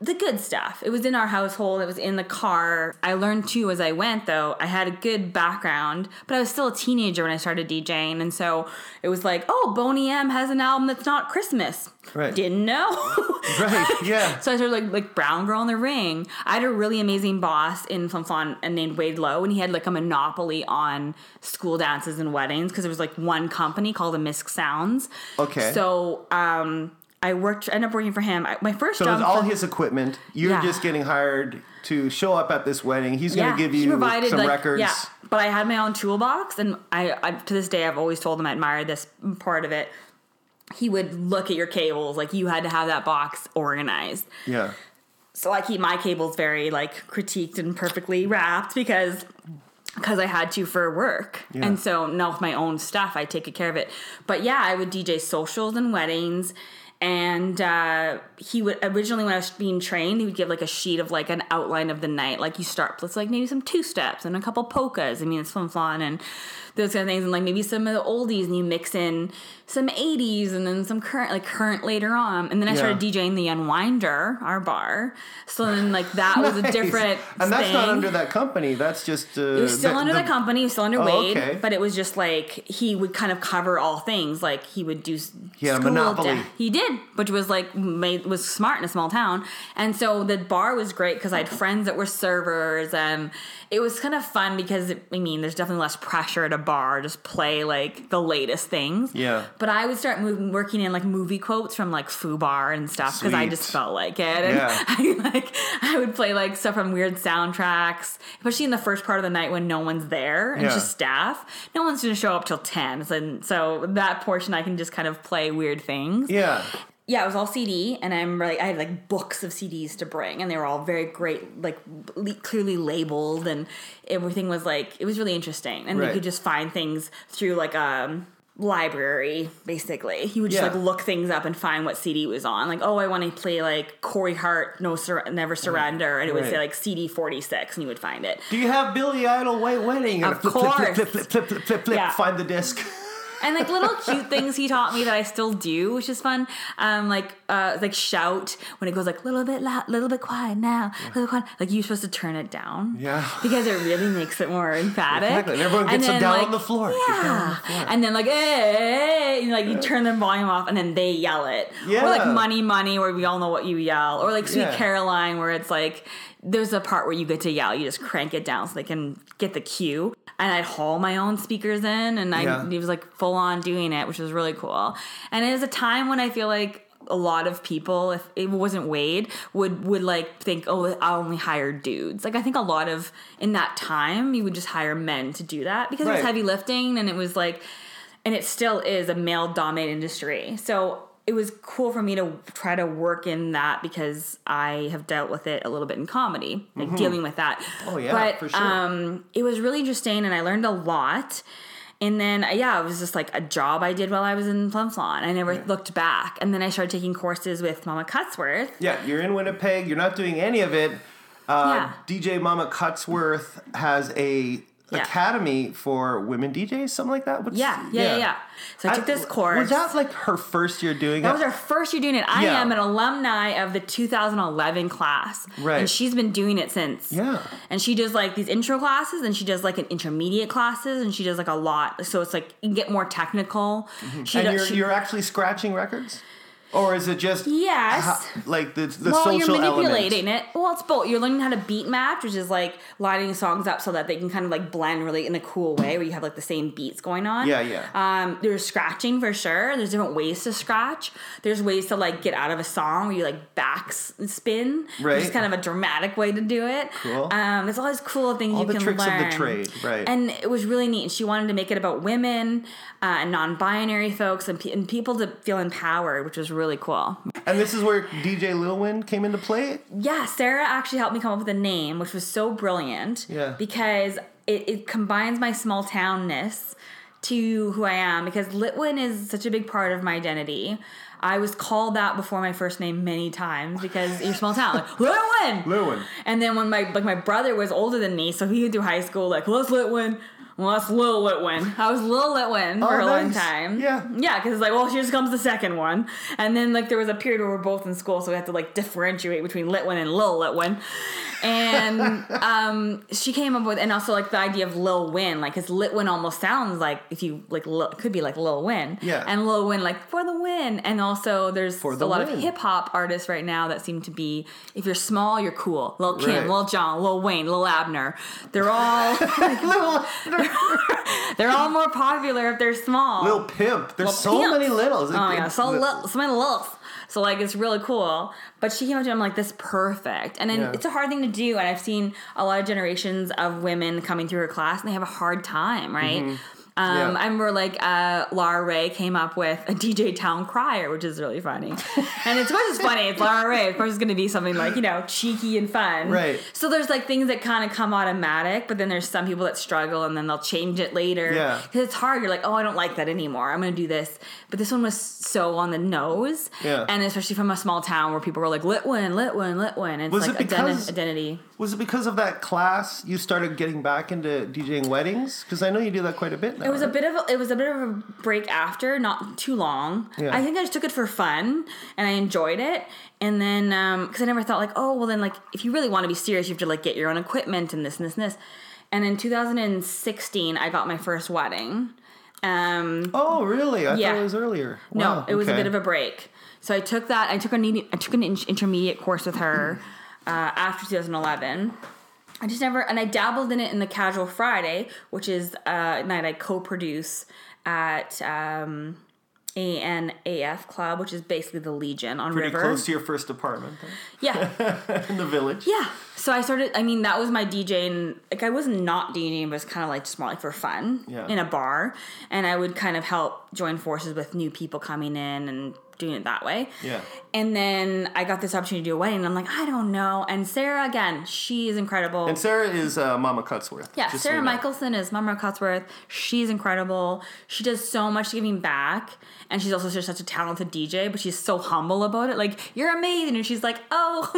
the good stuff. It was in our household. It was in the car. I learned, too, as I went, though. I had a good background, but I was still a teenager when I started DJing, and so it was like, oh, Boney M has an album that's not Christmas. Right. Didn't know. Right, yeah. So I started, like Brown Girl in the Ring. I had a really amazing boss in Flin Flon named Wade Lowe, and he had, like, a monopoly on school dances and weddings, because there was, like, one company called the Misc Sounds. Okay. So, I ended up working for him. My first job. So it was all his equipment. You're just getting hired to show up at this wedding. He's going to give you some records. Yeah, but I had my own toolbox, and I to this day, I've always told him I admired this part of it. He would look at your cables. Like, you had to have that box organized. Yeah. So I keep my cables very, like, critiqued and perfectly wrapped because I had to for work. Yeah. And so now with my own stuff, I take care of it. But, yeah, I would DJ socials and weddings. And he would originally, when I was being trained, he would give like a sheet of like an outline of the night. Like, you start with like maybe some two steps and a couple polkas. I mean, it's Flin Flon and those kind of things, and like maybe some of the oldies, and you mix in some 80s and then some current later on. And then I started DJing the Unwinder, our bar. So then like that was a different thing. And that's not under that company. That's just it was still under the company. It was still under Wade. Okay. But it was just like he would kind of cover all things. Like he would do school. Monopoly. He did. Which was like was smart in a small town, and so the bar was great because I had friends that were servers, and it was kind of fun because there's definitely less pressure at a bar. Just play like the latest things. Yeah. But I would start working in like movie quotes from like FUBAR and stuff because I just felt like it, and I would play like stuff from weird soundtracks, especially in the first part of the night when no one's there and just staff. No one's going to show up till 10, and so that portion I can just kind of play weird things. Yeah. Yeah, it was all CD, and I had like books of CDs to bring, and they were all very great, like clearly labeled, and everything was like, it was really interesting, and you could just find things through like a library, basically. You would just like look things up and find what CD was on. Like, oh, I want to play like Corey Hart, Never Surrender, and it would say like CD 46, and you would find it. Do you have Billy Idol White Wedding? Of course. Flip, find the disc. And, like, little cute things he taught me that I still do, which is fun. Like shout when it goes, like, little bit loud, little bit quiet now, little quiet. Like, you're supposed to turn it down. Yeah. Because it really makes it more emphatic. Exactly. And everyone gets down on the floor. Yeah. And then, like, hey, and, like, you turn the volume off, and then they yell it. Yeah. Or, like, money, money, where we all know what you yell. Or, like, Sweet Caroline, where it's, like, there's a part where you get to yell. You just crank it down so they can get the cue. And I'd haul my own speakers in, and it was like full on doing it, which was really cool. And it was a time when I feel like a lot of people, if it wasn't Wade, would like think, oh, I only hire dudes. Like, I think a lot of, in that time, you would just hire men to do that because it was heavy lifting, and it was like, and it still is a male dominated industry. So it was cool for me to try to work in that because I have dealt with it a little bit in comedy, like dealing with that. Oh, yeah, but, for sure. It was really interesting, and I learned a lot. And then, it was just like a job I did while I was in Flin Flon. I never looked back. And then I started taking courses with Mama Cutsworth. Yeah, you're in Winnipeg. You're not doing any of it. DJ Mama Cutsworth has a... Academy for women DJs, something like that. So I took this course. Was that like her first year doing it? That was her first year doing it. I am an alumni of the 2011 class. Right. And she's been doing it since. Yeah. And she does like these intro classes, and she does like an intermediate classes, and she does like a lot. So it's like you can get more technical. Mm-hmm. You're actually scratching records? Or is it just like the social element? Well, you're manipulating it. Well, it's both. You're learning how to beat match, which is like lining songs up so that they can kind of like blend really in a cool way where you have like the same beats going on. Yeah, yeah. There's scratching for sure. There's different ways to scratch. There's ways to like get out of a song where you like back spin. Right. Which is kind of a dramatic way to do it. Cool. There's all these cool things you can learn. All the tricks of the trade, right. And it was really neat. And she wanted to make it about women and non-binary folks and people to feel empowered, which was really cool. And this is where DJ Lil Wyn came into play? Yeah, Sarah actually helped me come up with a name, which was so brilliant. Yeah. Because it combines my small townness to who I am, because Litwin is such a big part of my identity. I was called that before my first name many times because you're small town. Like, Litwin! Litwin. And then when my brother was older than me, so he went through high school, like, well, that's Litwin. Well, that's Lil Wyn. I was Lil Wyn for a long time. Yeah. Yeah, because it's like, well, here comes the second one. And then, like, there was a period where we were both in school, so we had to, like, differentiate between Litwin and Lil Litwin. And she came up with, and also, like, the idea of Lil Wyn. Like, because Litwin almost sounds like, if you, like, could be like Lil Wyn. Yeah. And Lil Wyn, like, for the win. And also, there's a lot of hip-hop artists right now that seem to be, if you're small, you're cool. Lil Kim, right. Lil Jon, Lil Wayne, Lil Abner. They're all, like, they're all more popular if they're small. Lil Pimp. There's many littles. Oh, yeah. So many littles. So, like, it's really cool. But she came up to me, I'm like, this is perfect. And then it's a hard thing to do. And I've seen a lot of generations of women coming through her class, and they have a hard time, right? Mm-hmm. I remember, like, Lara Rae came up with a DJ Town Crier, which is really funny. And it's much as funny. It's Lara Rae. Of course, it's going to be something, like, you know, cheeky and fun. Right. So there's, like, things that kind of come automatic, but then there's some people that struggle, and then they'll change it later. Yeah. Because it's hard. You're like, oh, I don't like that anymore. I'm going to do this. But this one was so on the nose. Yeah. And especially from a small town where people were like, Litwin, Litwin, Litwin. And it's was like it identity. Was it because of that class you started getting back into DJing weddings? Because I know you do that quite a bit now. It was a bit of a break after, not too long. Yeah. I think I just took it for fun, and I enjoyed it. And then, because I never thought, like, oh, well, then, like, if you really want to be serious, you have to, like, get your own equipment and this and this and this. And in 2016, I got my first wedding. Oh, really? I thought it was earlier. Wow. No, it was a bit of a break. So I took that. I took an intermediate course with her after 2011. I just never, and I dabbled in it in the Casual Friday, which is a night I co-produce at ANAF Club, which is basically the Legion on River. Pretty close to your first apartment. Huh? Yeah. In the village. Yeah. So I started, I mean, that was my DJing. Like, I was not DJing, but it was kind of like just more like for fun in a bar. And I would kind of help join forces with new people coming in and doing it that way. Yeah. And then I got this opportunity to do a wedding, and I'm like, I don't know. And Sarah, again, she is incredible. And Sarah is Mama Cutsworth. Yeah, Sarah Michelson is Mama Cutsworth. She's incredible. She does so much giving back, and she's also just such a talented DJ, but she's so humble about it. Like, you're amazing. And she's like, oh,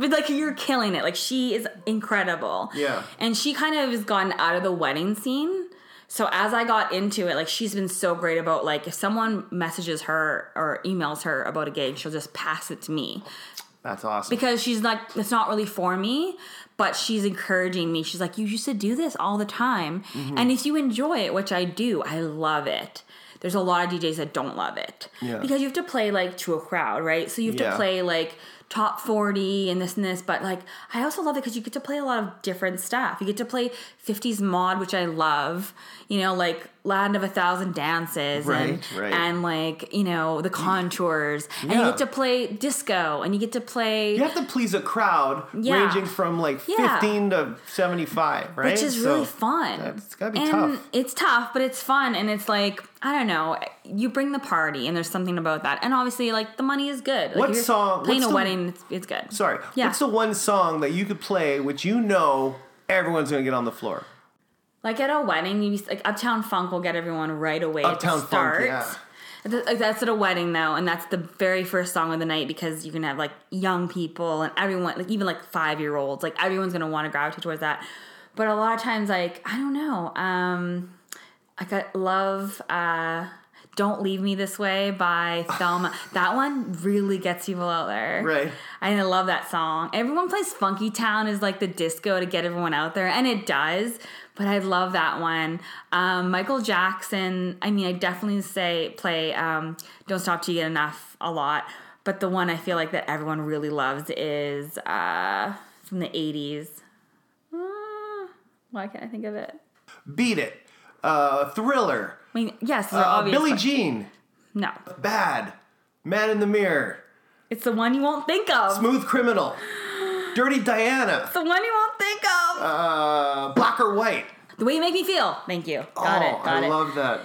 but like, you're killing it. Like, she is incredible. Yeah. And she kind of has gotten out of the wedding scene. So as I got into it, like, she's been so great about, like, if someone messages her or emails her about a gig, she'll just pass it to me. That's awesome. Because she's like, it's not really for me, but she's encouraging me. She's like, you used to do this all the time. Mm-hmm. And if you enjoy it, which I do, I love it. There's a lot of DJs that don't love it. Yeah. Because you have to play, like, to a crowd, right? So you have to play, like, top 40 and this and this, but, like, I also love it because you get to play a lot of different stuff. You get to play 50s mod, which I love, you know, like Land of a Thousand Dances, right. And, like, you know, the Contours, and you get to play disco, and you get to play. You have to please a crowd ranging from, like, 15 to 75, right? Which is really fun. It's gotta be tough. It's tough, but it's fun, and it's like, I don't know, you bring the party, and there's something about that, and obviously, like, the money is good. Like, it's good. Sorry. Yeah. What's the one song that you could play which you know everyone's going to get on the floor? Like, at a wedding, you like Uptown Funk will get everyone right away at the start. That's at a wedding, though, and that's the very first song of the night because you can have, like, young people and everyone, like, even, like, 5-year-olds. Like, everyone's going to want to gravitate towards that. But a lot of times, like, I don't know. Don't Leave Me This Way by Thelma. That one really gets people out there. Right. I love that song. Everyone plays Funky Town is like the disco to get everyone out there, and it does, but I love that one. Michael Jackson, I mean, I definitely say play Don't Stop Till You Get Enough a lot, but the one I feel like that everyone really loves is from the 80s. Why can't I think of it? Beat It. Thriller. I mean, yes, those are obvious. Billie Jean. No. Bad. Man in the Mirror. It's the one you won't think of. Smooth Criminal. Dirty Diana. It's the one you won't think of. Black or White. The Way You Make Me Feel. Thank you. Got it. I love that.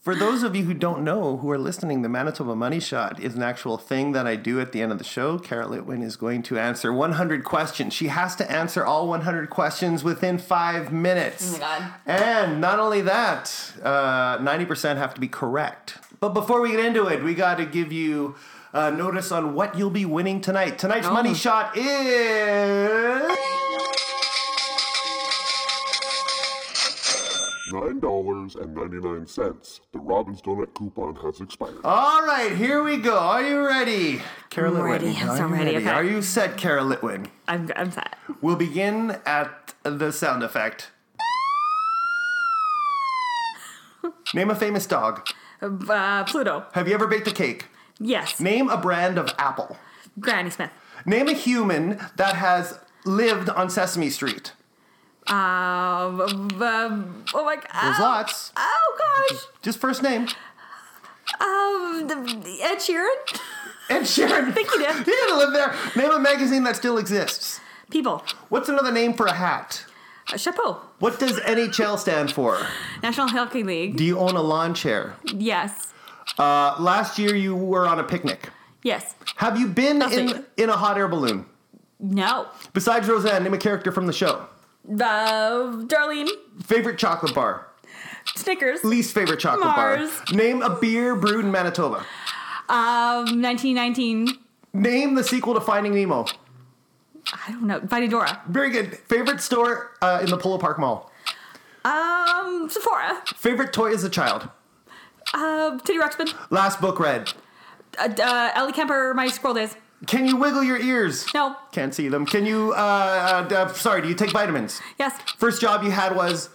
For those of you who don't know, who are listening, the Manitoba Money Shot is an actual thing that I do at the end of the show. Cara Lytwyn is going to answer 100 questions. She has to answer all 100 questions within 5 minutes. Oh, my God. And not only that, 90% have to be correct. But before we get into it, we got to give you notice on what you'll be winning tonight. Tonight's money shot is $9.99. The Robin's Donut coupon has expired. All right, here we go. Are you ready? Cara Lytwin. I'm ready. Okay. Are you set, Cara Lytwin? I'm set. We'll begin at the sound effect. Name a famous dog. Pluto. Have you ever baked a cake? Yes. Name a brand of apple. Granny Smith. Name a human that has lived on Sesame Street. Oh my god. There's lots. Oh gosh. Just first name. Ed Sheeran. Ed Sheeran. I think he did. He didn't live there. Name a magazine that still exists. People. What's another name for a hat? A chapeau. What does NHL stand for? National Hockey League. Do you own a lawn chair? Yes. Last year you were on a picnic. Yes. Have you been in a hot air balloon? No. Besides Roseanne, name a character from the show. Darlene. Favorite chocolate bar? Snickers. Least favorite chocolate bar? Name a beer brewed in Manitoba. 1919. Name the sequel to Finding Nemo. I don't know. Finding Dora. Very good. Favorite store in the Polo Park Mall? Sephora. Favorite toy as a child? Teddy Ruxpin. Last book read? Ellie Kemper, My Squirrel Days. Can you wiggle your ears? No. Can't see them. Can you, do you take vitamins? Yes. First job you had was?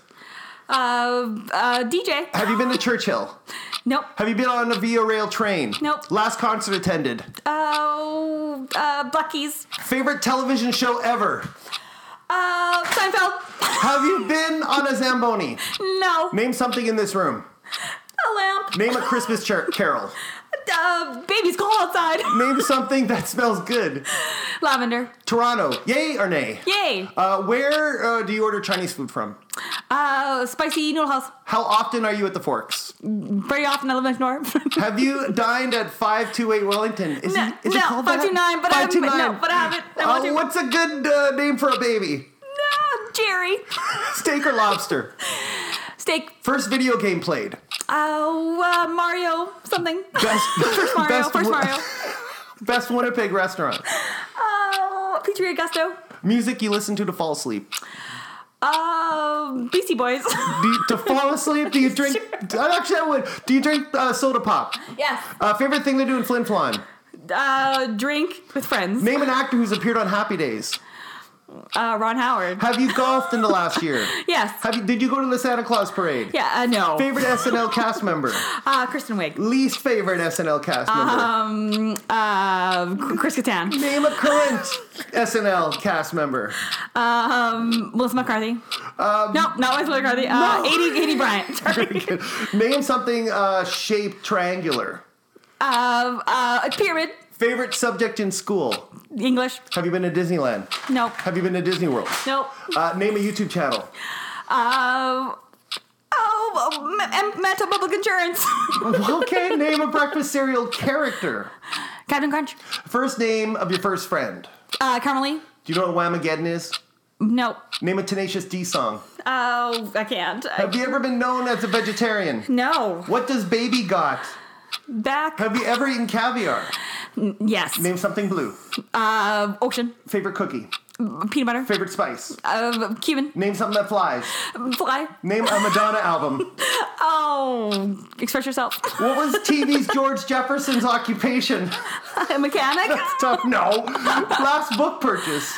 DJ. Have you been to Churchill? Nope. Have you been on a Via Rail train? Nope. Last concert attended? Buc-ee's. Favorite television show ever? Seinfeld. Have you been on a Zamboni? No. Name something in this room. A lamp. Name a Christmas carol. Baby's cold outside. Name something that smells good. Lavender. Toronto. Yay or nay? Yay. Where do you order Chinese food from? Spicy noodle house. How often are you at the Forks? Very often. I live next door. Have you dined at 528 Wellington? Is it called 529, but 529. But I haven't. What's a good name for a baby? Jerry. Steak or lobster? Steak. First video game played? Mario something. First Mario. Best Winnipeg restaurant? Pizzeria Gusto. Music you listen to fall asleep? Beastie Boys. To fall asleep, do you drink? Sure. Actually, I would. Do you drink soda pop? Yes. Favorite thing to do in Flin Flon? Drink with friends. Name an actor who's appeared on Happy Days. Ron Howard. Have you golfed in the last year? Yes. Did you go to the Santa Claus parade? Yeah, no. Favorite SNL cast member? Kristen Wiig. Least favorite SNL cast member? Chris Kattan. Name a current SNL cast member. Melissa McCarthy. No, not Melissa McCarthy. No. Adie Bryant. Sorry. Name something shaped triangular. A pyramid. Favorite subject in school? English. Have you been to Disneyland? No. Have you been to Disney World? No. Name a YouTube channel. Mental Public Insurance. Okay, name a breakfast cereal character. Captain Crunch. First name of your first friend. Carmelie. Do you know what Whamageddon is? No. Name a Tenacious D song. Oh, I can't. Have you ever been known as a vegetarian? No. What does Baby Got? Back. Have you ever eaten caviar? Yes. Name something blue. Ocean. Favorite cookie? Peanut butter. Favorite spice? Cuban. Name something that flies. Fly. Name a Madonna album. Express Yourself. What was TV's George Jefferson's occupation? A mechanic? That's tough. No. Last book purchase?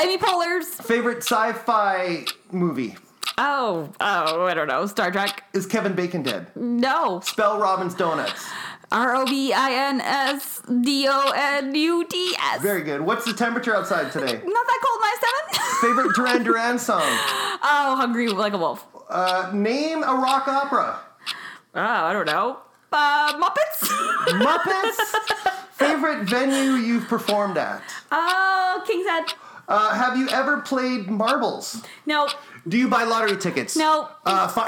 Amy Poehler's. Favorite sci-fi movie? I don't know. Star Trek. Is Kevin Bacon dead? No. Spell Robin's Donuts. ROBINSDONUTS. Very good. What's the temperature outside today? Not that cold, -7. Favorite Duran Duran song? Hungry Like a Wolf. Name a rock opera. I don't know. Muppets? Muppets? Favorite venue you've performed at? King's Head. Have you ever played marbles? No. Do you buy lottery tickets? No.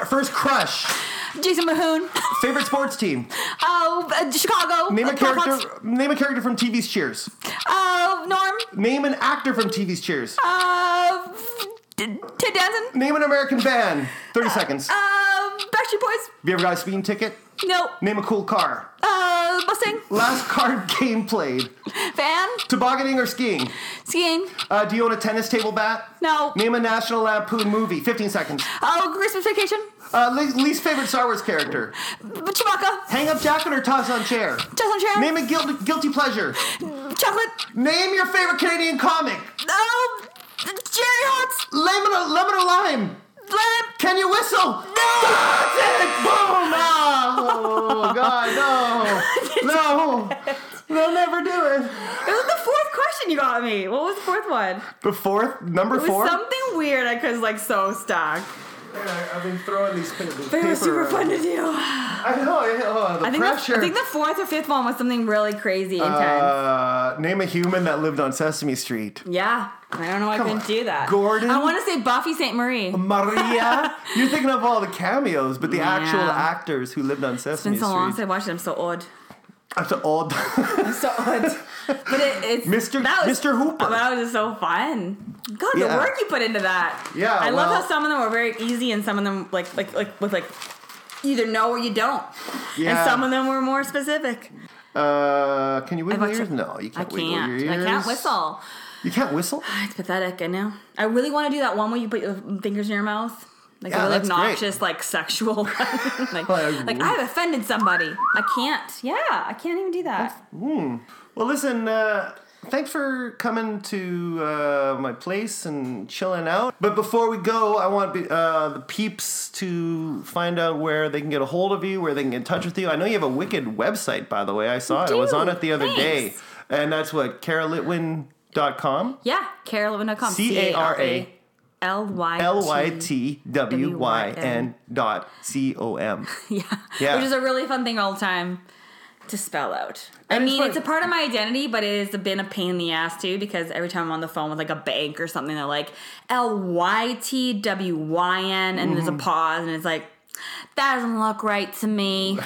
First crush? Jason Mahoon. Favorite sports team? Chicago. Name a character from TV's Cheers. Norm. Name an actor from TV's Cheers. Ted Danson. Name an American band. 30 seconds. Backstreet Boys. Have you ever got a speeding ticket? No. Name a cool car. Mustang. Last card game played. Van. Tobogganing or skiing? Skiing. Do you own a tennis table bat? No. Name a National Lampoon movie. 15 seconds. Oh, Christmas Vacation. Least favorite Star Wars character? Chewbacca. Hang up jacket or toss on chair? Toss on chair. Name a guilty pleasure. Chocolate. Name your favorite Canadian comic. Oh, Jerry Hotz. Lemon or lime? Can you whistle? No! That's it! Boom! No! Oh, God, no! No! They'll never do it. It was the fourth question you got me. What was the fourth one? The fourth? Number four? It was something weird. I was, so stuck. I've been throwing these papers. But it was super fun to do. I know. The pressure. I think the fourth or fifth one was something really crazy intense. Name a human that lived on Sesame Street. Yeah. I don't know why I couldn't do that. Gordon. I want to say Buffy St. Marie. Maria. You're thinking of all the cameos, but the actual actors who lived on Sesame Street. It's been so long since I watched it. I'm so old. But it's Mr. Hooper. But that was just so fun. God, the work you put into that. Yeah, I love how some of them were very easy, and some of them with either know or you don't. Yeah. And some of them were more specific. Can you wiggle your ears? No, you can't wiggle your ears. I can't whistle. You can't whistle? It's pathetic. I know. I really want to do that one where you put your fingers in your mouth. Really obnoxious, sexual. I've offended somebody. I can't. Yeah, I can't even do that. Well, listen, thanks for coming to my place and chilling out. But before we go, I want the peeps to find out where they can get a hold of you, where they can get in touch with you. I know you have a wicked website, by the way. I saw it. I was on it the other day. And that's what, caralitwyn.com? Yeah, caralitwyn.com. C-A-R-A. LYTWYN.com. Yeah. Which is a really fun thing all the time to spell out. And I mean, it's a part of my identity, but it has been a pain in the ass too, because every time I'm on the phone with a bank or something, they're like LYTWYN, and there's a pause, and it's like, that doesn't look right to me.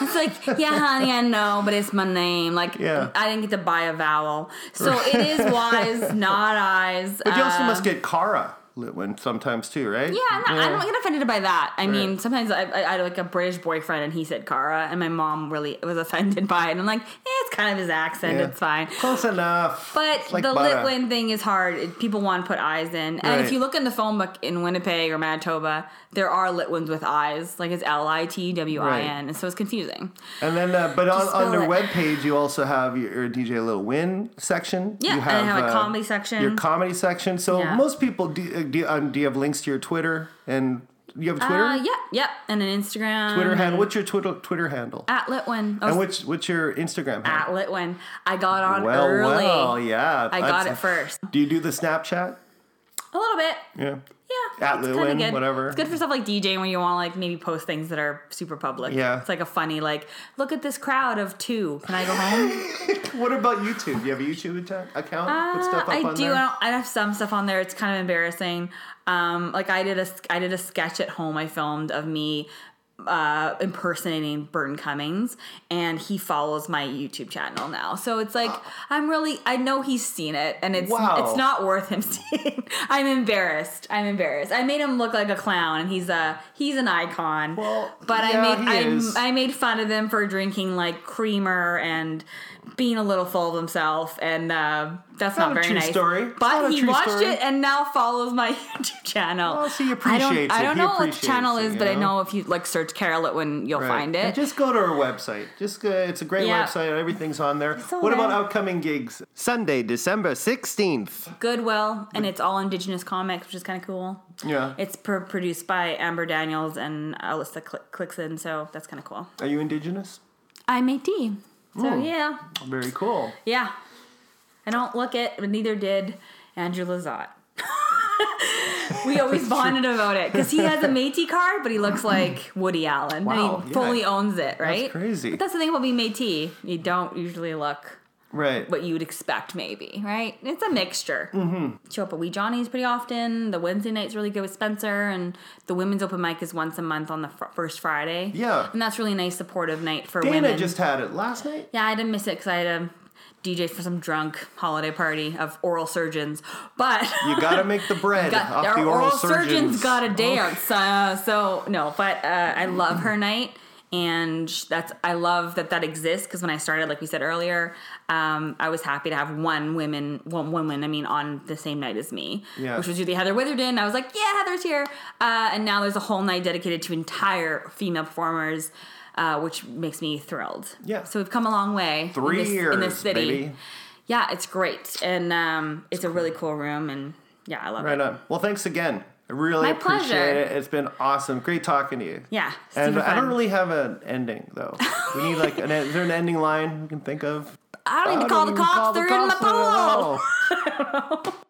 It's like, yeah, honey, I know, but it's my name. I didn't get to buy a vowel. So it is Y's, not I's. But you also must get Cara Lytwyn sometimes too, right? Yeah, I don't get offended by that. I mean, sometimes I had a British boyfriend and he said Cara, and my mom really was offended by it. And I'm like, it's kind of his accent. Yeah. It's fine. Close enough. But the Litwin thing is hard. People want to put I's in. And if you look in the phone book in Winnipeg or Manitoba, there are Litwins with I's. It's LITWIN. And so it's confusing. And then, but on their webpage, you also have your DJ Lil Wyn section. Yeah, you have, and I have a comedy section. Your comedy section. So most people do you have links to your Twitter? And you have a Twitter? Yeah. And an Instagram. Twitter handle. What's your Twitter handle? @Litwyn. And what's your Instagram handle? @Litwyn. I got on early. Well, yeah. I got it first. Do you do the Snapchat? A little bit. Yeah. Yeah. @Litwyn, whatever. It's good for stuff like DJing when you want maybe post things that are super public. Yeah. It's a funny look at this crowd of two. Can I go home? What about YouTube? Do you have a YouTube account? Put stuff up on there? I have some stuff on there. It's kind of embarrassing. I did a sketch at home I filmed of me impersonating Burton Cummings, and he follows my YouTube channel now. So it's I know he's seen it, and it's not worth him seeing. I'm embarrassed. I made him look like a clown, and he's an icon. Well, but I made fun of him for drinking creamer and being a little full of himself, and that's not very nice. Story. But he watched it and now follows my YouTube channel. Well, so he appreciates it. I don't know what the channel is, but I know if you search Cara Lytwyn, you'll find it. And just go to her website. It's a great website. Everything's on there. What about upcoming gigs? Sunday, December 16th. Goodwill, and it's all Indigenous comics, which is kind of cool. Yeah. It's produced by Amber Daniels and Alyssa Clixon, so that's kind of cool. Are you Indigenous? I'm Métis. So, yeah. Very cool. Yeah. I don't look it, but neither did Andrew Lazotte. We always bonded about it because he has a Métis card, but he looks like Woody Allen. Wow, and he fully owns it, right? That's crazy. But that's the thing about being Métis. You don't usually look what you would expect, maybe, right? It's a mixture. Mm-hmm. Show up at Wee Johnny's pretty often. The Wednesday night's really good with Spencer, and the women's open mic is once a month on the first Friday. Yeah, and that's really a nice supportive night for women. Dana just had it last night. Yeah, I didn't miss it because I had a DJ for some drunk holiday party of oral surgeons, but you gotta make the bread off the oral surgeons gotta dance. I love her night, and I love that exists, because when I started, like we said earlier, I was happy to have one woman on the same night as me, which was usually Heather Witherden. I was like, yeah, Heather's here, and now there's a whole night dedicated to entire female performers. Which makes me thrilled. Yeah. So we've come a long way. 3 years in this city. Baby. Yeah, it's great. And it's a really cool room. And yeah, I love it. Right on. Well, thanks again. I really appreciate it. It's been awesome. Great talking to you. Yeah. And I don't really have an ending, though. We need is there an ending line we can think of? I don't need to call the cops. They're in my pool.